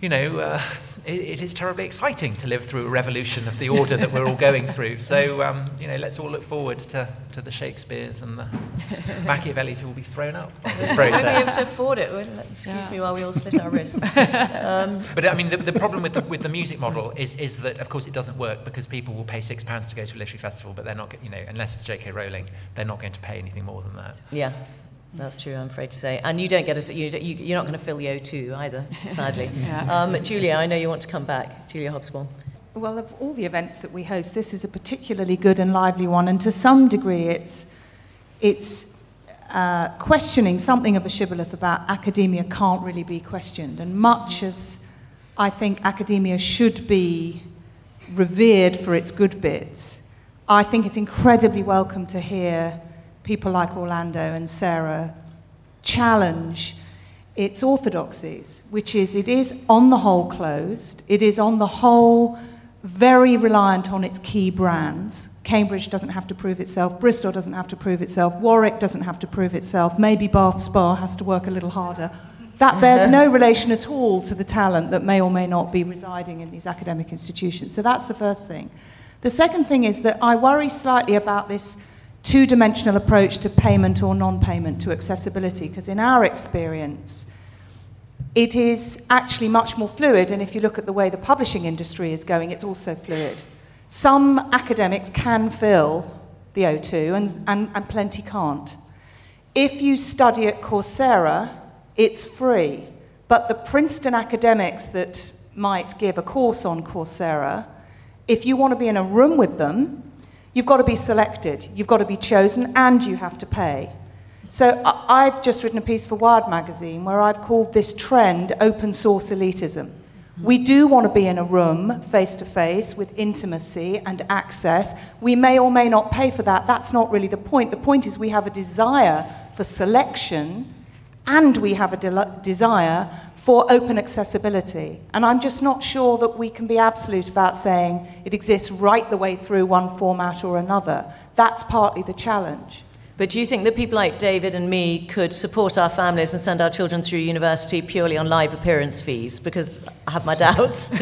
you know, uh, it, it is terribly exciting to live through a revolution of the order that we're all going through. So, um, you know, let's all look forward to, to the Shakespeares and the Machiavellis who will be thrown up on this process. We'll be able to afford it. We'll, excuse yeah. me while we all slit our wrists. Um. But, I mean, the, the problem with the, with the music model is, is that, of course, it doesn't work because people will pay six pounds to go to a literary festival, but they're not, you know, unless it's J K Rowling, they're not going to pay anything more than that. Yeah. That's true, I'm afraid to say. And you don't get a, you, you, you're not going to fill the O two either, sadly. yeah. um, Julia, I know you want to come back. Julia Hobsbawm. Well, of all the events that we host, this is a particularly good and lively one. And to some degree, it's, it's uh, questioning something of a shibboleth about academia can't really be questioned. And much as I think academia should be revered for its good bits, I think it's incredibly welcome to hear people like Orlando and Sarah challenge its orthodoxies, which is it is on the whole closed, it is on the whole very reliant on its key brands. Cambridge doesn't have to prove itself, Bristol doesn't have to prove itself, Warwick doesn't have to prove itself, maybe Bath Spa has to work a little harder. That bears no relation at all to the talent that may or may not be residing in these academic institutions. So that's the first thing. The second thing is that I worry slightly about this two-dimensional approach to payment or non-payment, to accessibility, because in our experience, it is actually much more fluid, and if you look at the way the publishing industry is going, it's also fluid. Some academics can fill the O two, and, and, and plenty can't. If you study at Coursera, it's free, but the Princeton academics that might give a course on Coursera, if you want to be in a room with them, you've got to be selected, you've got to be chosen, and you have to pay. So I've just written a piece for Wired magazine where I've called this trend open source elitism. We do want to be in a room, face to face, with intimacy and access. We may or may not pay for that. That's not really the point. The point is we have a desire for selection, and we have a de- desire for open accessibility. And I'm just not sure that we can be absolute about saying it exists right the way through one format or another. That's partly the challenge. But do you think that people like David and me could support our families and send our children through university purely on live appearance fees? Because I have my doubts. No.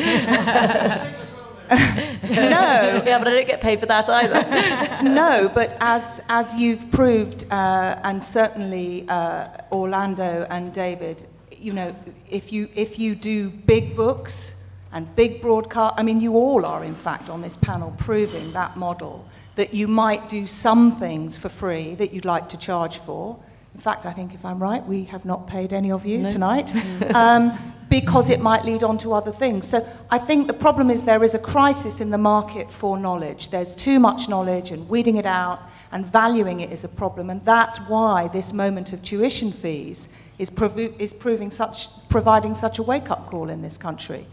Yeah, but I don't get paid for that either. No, but as as you've proved, uh, and certainly uh, Orlando and David, you know, if you if you do big books and big broadcast, I mean, you all are, in fact, on this panel proving that model, that you might do some things for free that you'd like to charge for. In fact, I think, if I'm right, we have not paid any of you no. tonight, um, because it might lead on to other things. So I think the problem is there is a crisis in the market for knowledge. There's too much knowledge, and weeding it out and valuing it is a problem, and that's why this moment of tuition fees is, provo- is proving such, providing such a wake-up call in this country.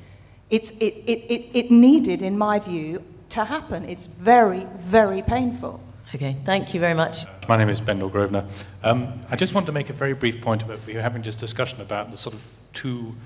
It's, it, it, it, it needed, in my view, to happen. It's very, very painful. Okay, thank you very much. My name is Bendel Grosvenor. Um, I just want to make a very brief point about we were having this discussion about the sort of two-route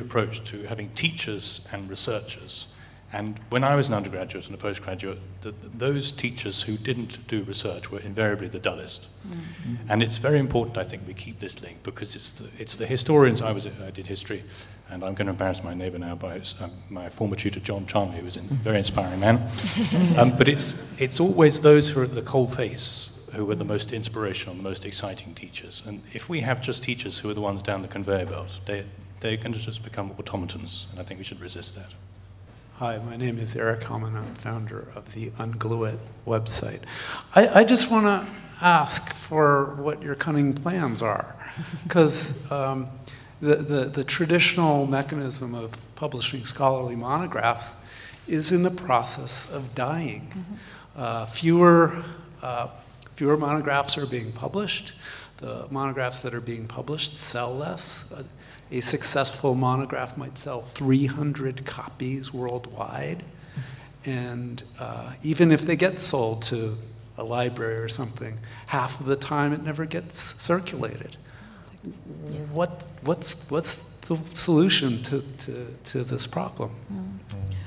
uh, approach to having teachers and researchers. And when I was an undergraduate and a postgraduate, the, those teachers who didn't do research were invariably the dullest. Mm-hmm. And it's very important, I think, we keep this link, because it's the, it's the historians. I was I did history, and I'm going to embarrass my neighbour now by um, my former tutor, John Charmley, who was a very inspiring man. um, but it's it's always those who are at the coalface who are the most inspirational, the most exciting teachers. And if we have just teachers who are the ones down the conveyor belt, they they're going to just become automatons, and I think we should resist that. Hi, my name is Eric Holman. I'm founder of the Ungluit website. I, I just want to ask for what your cunning plans are, because um, the, the, the traditional mechanism of publishing scholarly monographs is in the process of dying. Mm-hmm. uh, fewer, uh, fewer monographs are being published. The monographs that are being published sell less. A, a successful monograph might sell three hundred copies worldwide. And uh, even if they get sold to a library or something, half of the time it never gets circulated. Yeah. What, what's, what's the solution to, to, to this problem? Mm.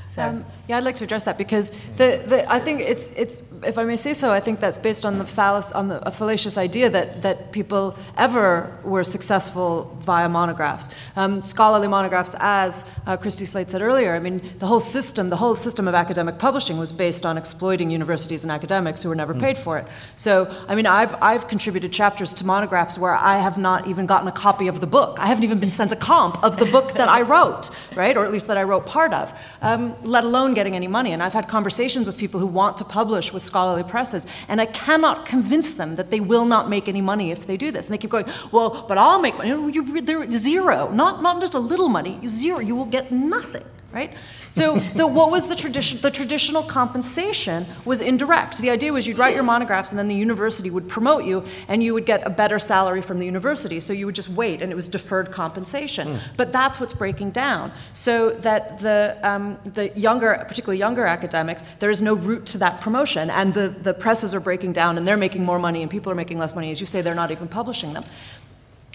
So. Um, yeah, I'd like to address that because the, the, I think it's, it's, if I may say so, I think that's based on the fallacy, on the, a fallacious idea that, that people ever were successful via monographs. Um, scholarly monographs, as uh, Christy Slate said earlier, I mean, the whole system, the whole system of academic publishing was based on exploiting universities and academics who were never mm. paid for it. So, I mean, I've, I've contributed chapters to monographs where I have not even gotten a copy of the book. I haven't even been sent a comp of the book that I wrote, right? Or at least that I wrote part of. Um, let alone getting any money. And I've had conversations with people who want to publish with scholarly presses, and I cannot convince them that they will not make any money if they do this. And they keep going, well, but I'll make money. They're zero, not, not just a little money, zero. You will get nothing, right? So the, what was the tradition? The traditional compensation was indirect. The idea was you'd write your monographs and then the university would promote you and you would get a better salary from the university. So you would just wait and it was deferred compensation. Mm. But that's what's breaking down. So that the, um, the younger, particularly younger academics, there is no route to that promotion and the, the presses are breaking down and they're making more money and people are making less money. As you say, they're not even publishing them.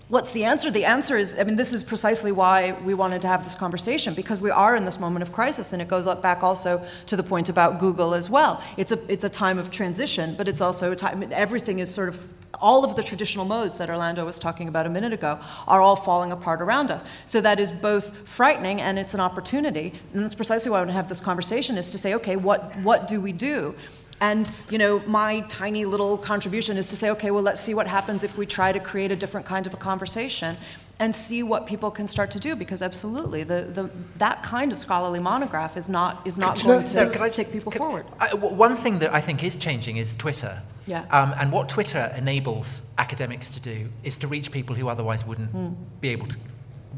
What's the answer? The answer is, I mean, this is precisely why we wanted to have this conversation, because we are in this moment of crisis, and it goes up back also to the point about Google as well. It's a, it's a time of transition, but it's also a time, everything is sort of, all of the traditional modes that Orlando was talking about a minute ago are all falling apart around us. So that is both frightening and it's an opportunity, and that's precisely why I want to have this conversation, is to say, okay, what, what do we do? And, you know, my tiny little contribution is to say, okay, well, let's see what happens if we try to create a different kind of a conversation and see what people can start to do, because absolutely, the, the, that kind of scholarly monograph is not, is not going to take people forward. I, one thing that I think is changing is Twitter. Yeah. Um, and what Twitter enables academics to do is to reach people who otherwise wouldn't mm. be able to,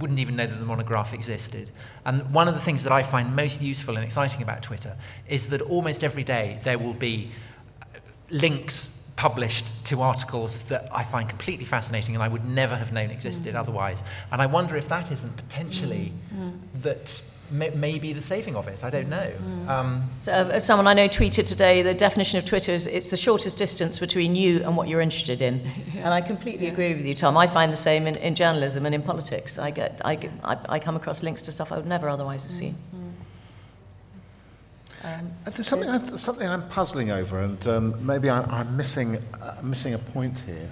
wouldn't even know that the monograph existed. And one of the things that I find most useful and exciting about Twitter is that almost every day there will be links published to articles that I find completely fascinating and I would never have known existed mm. otherwise. And I wonder if that isn't potentially mm. that maybe the saving of it. I don't know. Mm. Um, so, uh, someone I know tweeted today, the definition of Twitter is it's the shortest distance between you and what you're interested in. Yeah. And I completely yeah. agree with you, Tom. I find the same in, in journalism and in politics. I get, I, get I, I come across links to stuff I would never otherwise have seen. Mm. Um, There's something, I, something I'm puzzling over, and um, maybe I, I'm missing, uh, missing a point here.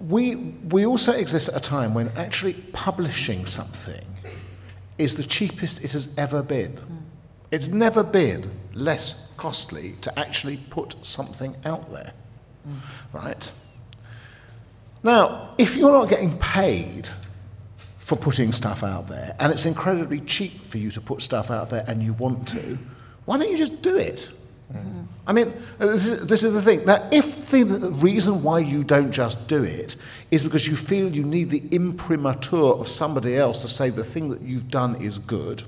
We we also exist at a time when actually publishing something is the cheapest it has ever been. Mm. It's never been less costly to actually put something out there, mm. right? Now, if you're not getting paid for putting stuff out there, and it's incredibly cheap for you to put stuff out there and you want to, why don't you just do it? Mm. I mean, this is, this is the thing. Now, if the reason why you don't just do it is because you feel you need the imprimatur of somebody else to say the thing that you've done is good,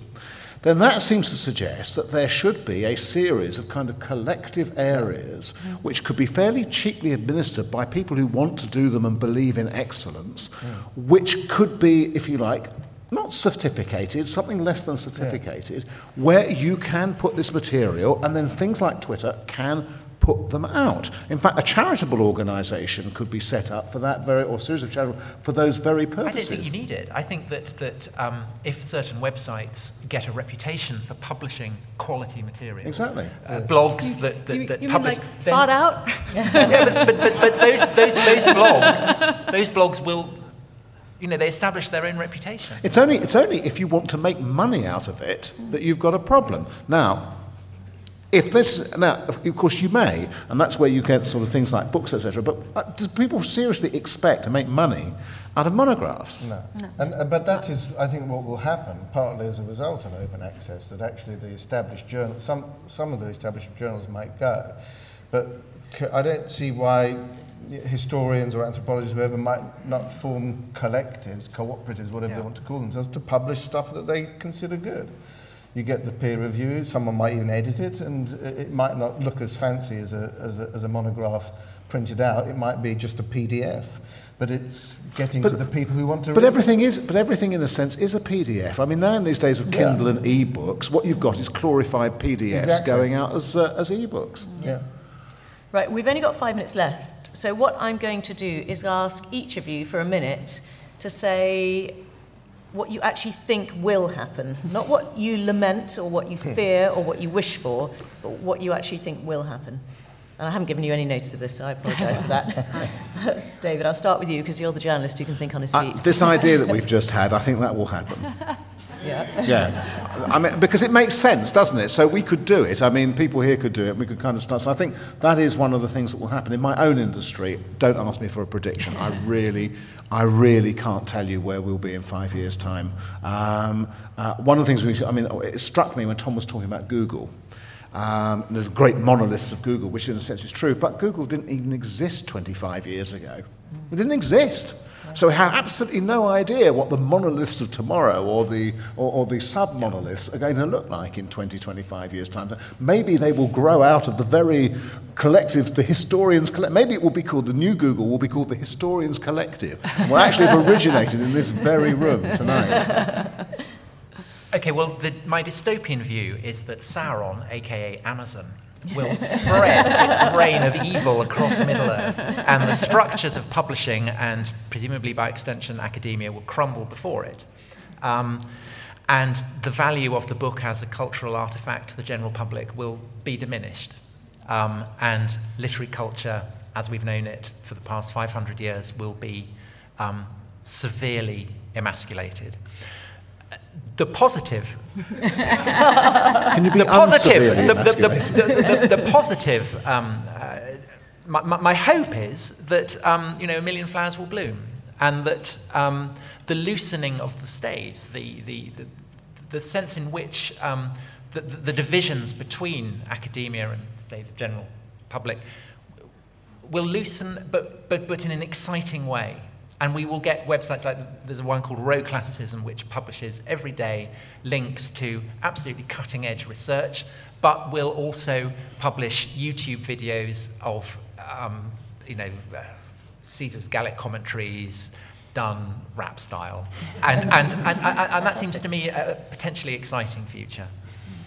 then that seems to suggest that there should be a series of kind of collective areas mm. which could be fairly cheaply administered by people who want to do them and believe in excellence, mm. which could be, if you like, not certificated, something less than certificated, yeah. where you can put this material and then things like Twitter can put them out. In fact, a charitable organisation could be set up for that very, or a series of charitable, for those very purposes. I don't think you need it. I think that, that um, if certain websites get a reputation for publishing quality material. Exactly. Uh, blogs you, that, that, you, that you publish... You mean like Thought Out? Yeah, but, but, but, but those, those, those blogs, those blogs will... You know, they establish their own reputation. It's only, it's only if you want to make money out of it that you've got a problem. Now, if this, now, of course you may, and that's where you get sort of things like books, et cetera. But uh, do people seriously expect to make money out of monographs? No. no. And, uh, but that is, I think, what will happen, partly as a result of open access, that actually the established journal, some, some of the established journals might go. But I don't see why historians or anthropologists, whoever, might not form collectives, cooperatives, whatever yeah. they want to call themselves, to publish stuff that they consider good. You get the peer review, someone might even edit it, and it might not look as fancy as a, as a, as a monograph printed out. It might be just a P D F, but it's getting but, to the people who want to but read everything it. Is, but everything, in a sense, is a P D F. I mean, now in these days of Kindle yeah. and e-books, what you've got is glorified P D Fs exactly. going out as, uh, as e-books. Mm. Yeah. Right, we've only got five minutes left, so what I'm going to do is ask each of you for a minute to say what you actually think will happen, not what you lament or what you fear or what you wish for, but what you actually think will happen. And I haven't given you any notice of this, so I apologise for that. David, I'll start with you, because you're the journalist who can think on his feet. Uh, this idea that we've just had, I think that will happen. Yeah. Yeah. I mean, because it makes sense, doesn't it? So we could do it. I mean, people here could do it. We could kind of start. So I think that is one of the things that will happen in my own industry. Don't ask me for a prediction. I really, I really can't tell you where we'll be in five years' time. Um, uh, one of the things we, I mean, it struck me when Tom was talking about Google. Um, the great monoliths of Google, which in a sense is true, but Google didn't even exist twenty-five years ago. It didn't exist. So we have absolutely no idea what the monoliths of tomorrow or the, or, or the sub-monoliths are going to look like in twenty, twenty-five years' time. Maybe they will grow out of the very collective, the historians' collective. Maybe it will be called, the new Google will be called the historians' collective. We'll actually have originated in this very room tonight. Okay, well, the, my dystopian view is that Sauron, a k a. Amazon, will spread its reign of evil across Middle-earth, and the structures of publishing and, presumably by extension, academia will crumble before it. Um, and the value of the book as a cultural artifact to the general public will be diminished. Um, and literary culture, as we've known it for the past five hundred years, will be um, severely emasculated. The positive. Can you be the positive? The, the, the, the, the, the positive. Um, uh, my, my hope is that um, you know, a million flowers will bloom, and that um, the loosening of the stays, the the the, the sense in which um, the, the, the divisions between academia and, say, the general public will loosen, but but but in an exciting way. And we will get websites like, there's one called Row Classicism, which publishes every day links to absolutely cutting-edge research, but will also publish YouTube videos of, um, you know, uh, Caesar's Gallic commentaries done rap style. And, and, and, and, and, and that seems to me a potentially exciting future.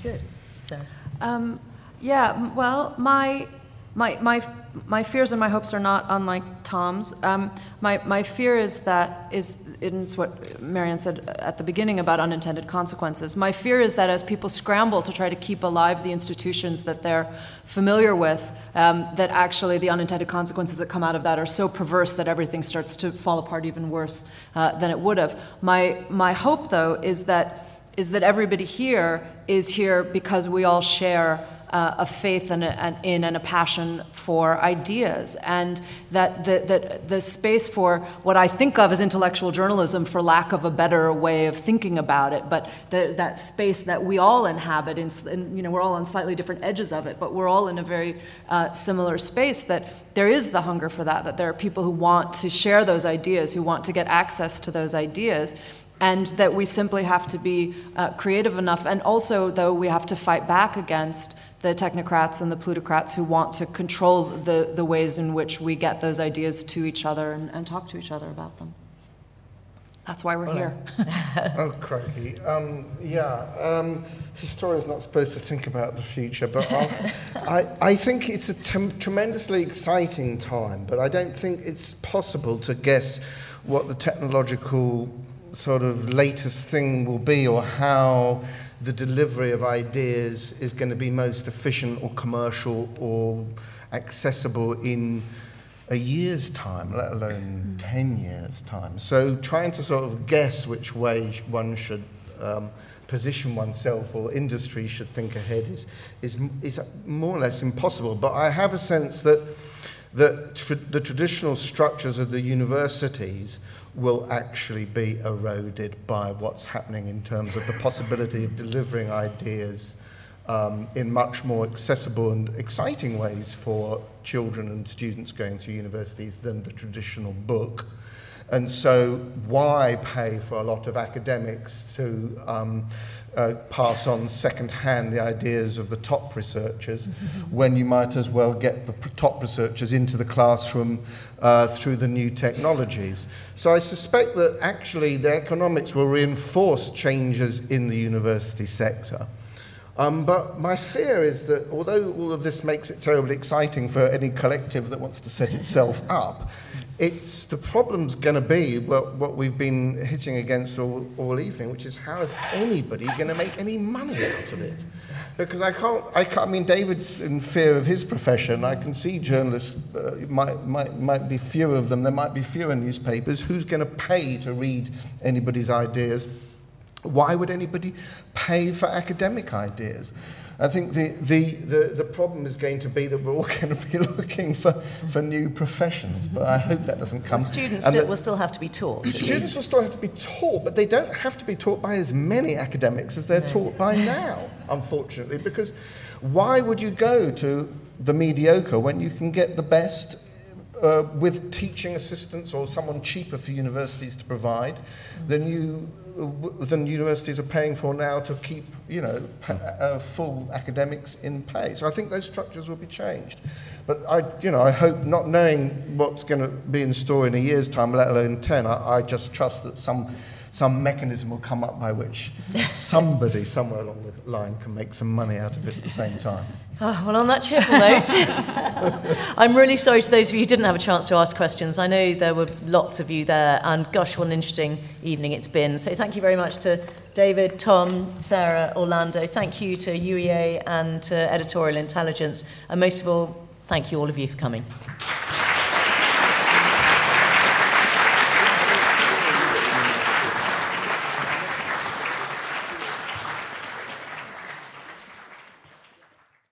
Good. So. Um, yeah, well, my... My, my my fears and my hopes are not unlike Tom's. Um, my my fear is that is it's what Marianne said at the beginning about unintended consequences. My fear is that as people scramble to try to keep alive the institutions that they're familiar with, um, that actually the unintended consequences that come out of that are so perverse that everything starts to fall apart even worse uh, than it would have. My my hope though is that is that everybody here is here because we all share Uh, a faith and a, an, in and a passion for ideas, and that the, that the space for what I think of as intellectual journalism, for lack of a better way of thinking about it, but the, that space that we all inhabit, in, in, you know, we're all on slightly different edges of it, but we're all in a very uh, similar space, that there is the hunger for that, that there are people who want to share those ideas, who want to get access to those ideas, and that we simply have to be uh, creative enough, and also, though, we have to fight back against the technocrats and the plutocrats who want to control the, the ways in which we get those ideas to each other and, and talk to each other about them. That's why we're oh, here. Oh, crikey. Um, yeah, um, historians are not supposed to think about the future, but I, I think it's a t- tremendously exciting time, but I don't think it's possible to guess what the technological sort of latest thing will be, or how the delivery of ideas is going to be most efficient or commercial or accessible in a year's time, let alone ten years' time. So trying to sort of guess which way one should um, position oneself or industry should think ahead is, is, is more or less impossible. But I have a sense that, that tra- the traditional structures of the universities will actually be eroded by what's happening in terms of the possibility of delivering ideas um, in much more accessible and exciting ways for children and students going through universities than the traditional book. And so why pay for a lot of academics to um, uh, pass on secondhand the ideas of the top researchers when you might as well get the top researchers into the classroom uh, through the new technologies? So I suspect that actually the economics will reinforce changes in the university sector. Um, but my fear is that although all of this makes it terribly exciting for any collective that wants to set itself up, it's, the problem's going to be what, what we've been hitting against all, all evening, which is how is anybody going to make any money out of it? Because I can't, I can't, I mean, David's in fear of his profession. I can see journalists, uh, might, might, might be fewer of them, there might be fewer newspapers. Who's going to pay to read anybody's ideas? Why would anybody pay for academic ideas? I think the, the, the, the problem is going to be that we're all going to be looking for, for new professions, but I hope that doesn't come. Well, students still, that, will still have to be taught. Students will still have to be taught, but they don't have to be taught by as many academics as they're no. taught by now, unfortunately, because why would you go to the mediocre when you can get the best uh, with teaching assistants or someone cheaper for universities to provide than you... than universities are paying for now to keep, you know, uh, full academics in pay. So I think those structures will be changed. But I, you know, I hope, not knowing what's going to be in store in a year's time, let alone ten, I, I just trust that some some mechanism will come up by which somebody somewhere along the line can make some money out of it at the same time. Oh, well, on that cheerful note, I'm really sorry to those of you who didn't have a chance to ask questions. I know there were lots of you there, and gosh, what an interesting evening it's been. So thank you very much to David, Tom, Sarah, Orlando. Thank you to U E A and to Editorial Intelligence. And most of all, thank you all of you for coming.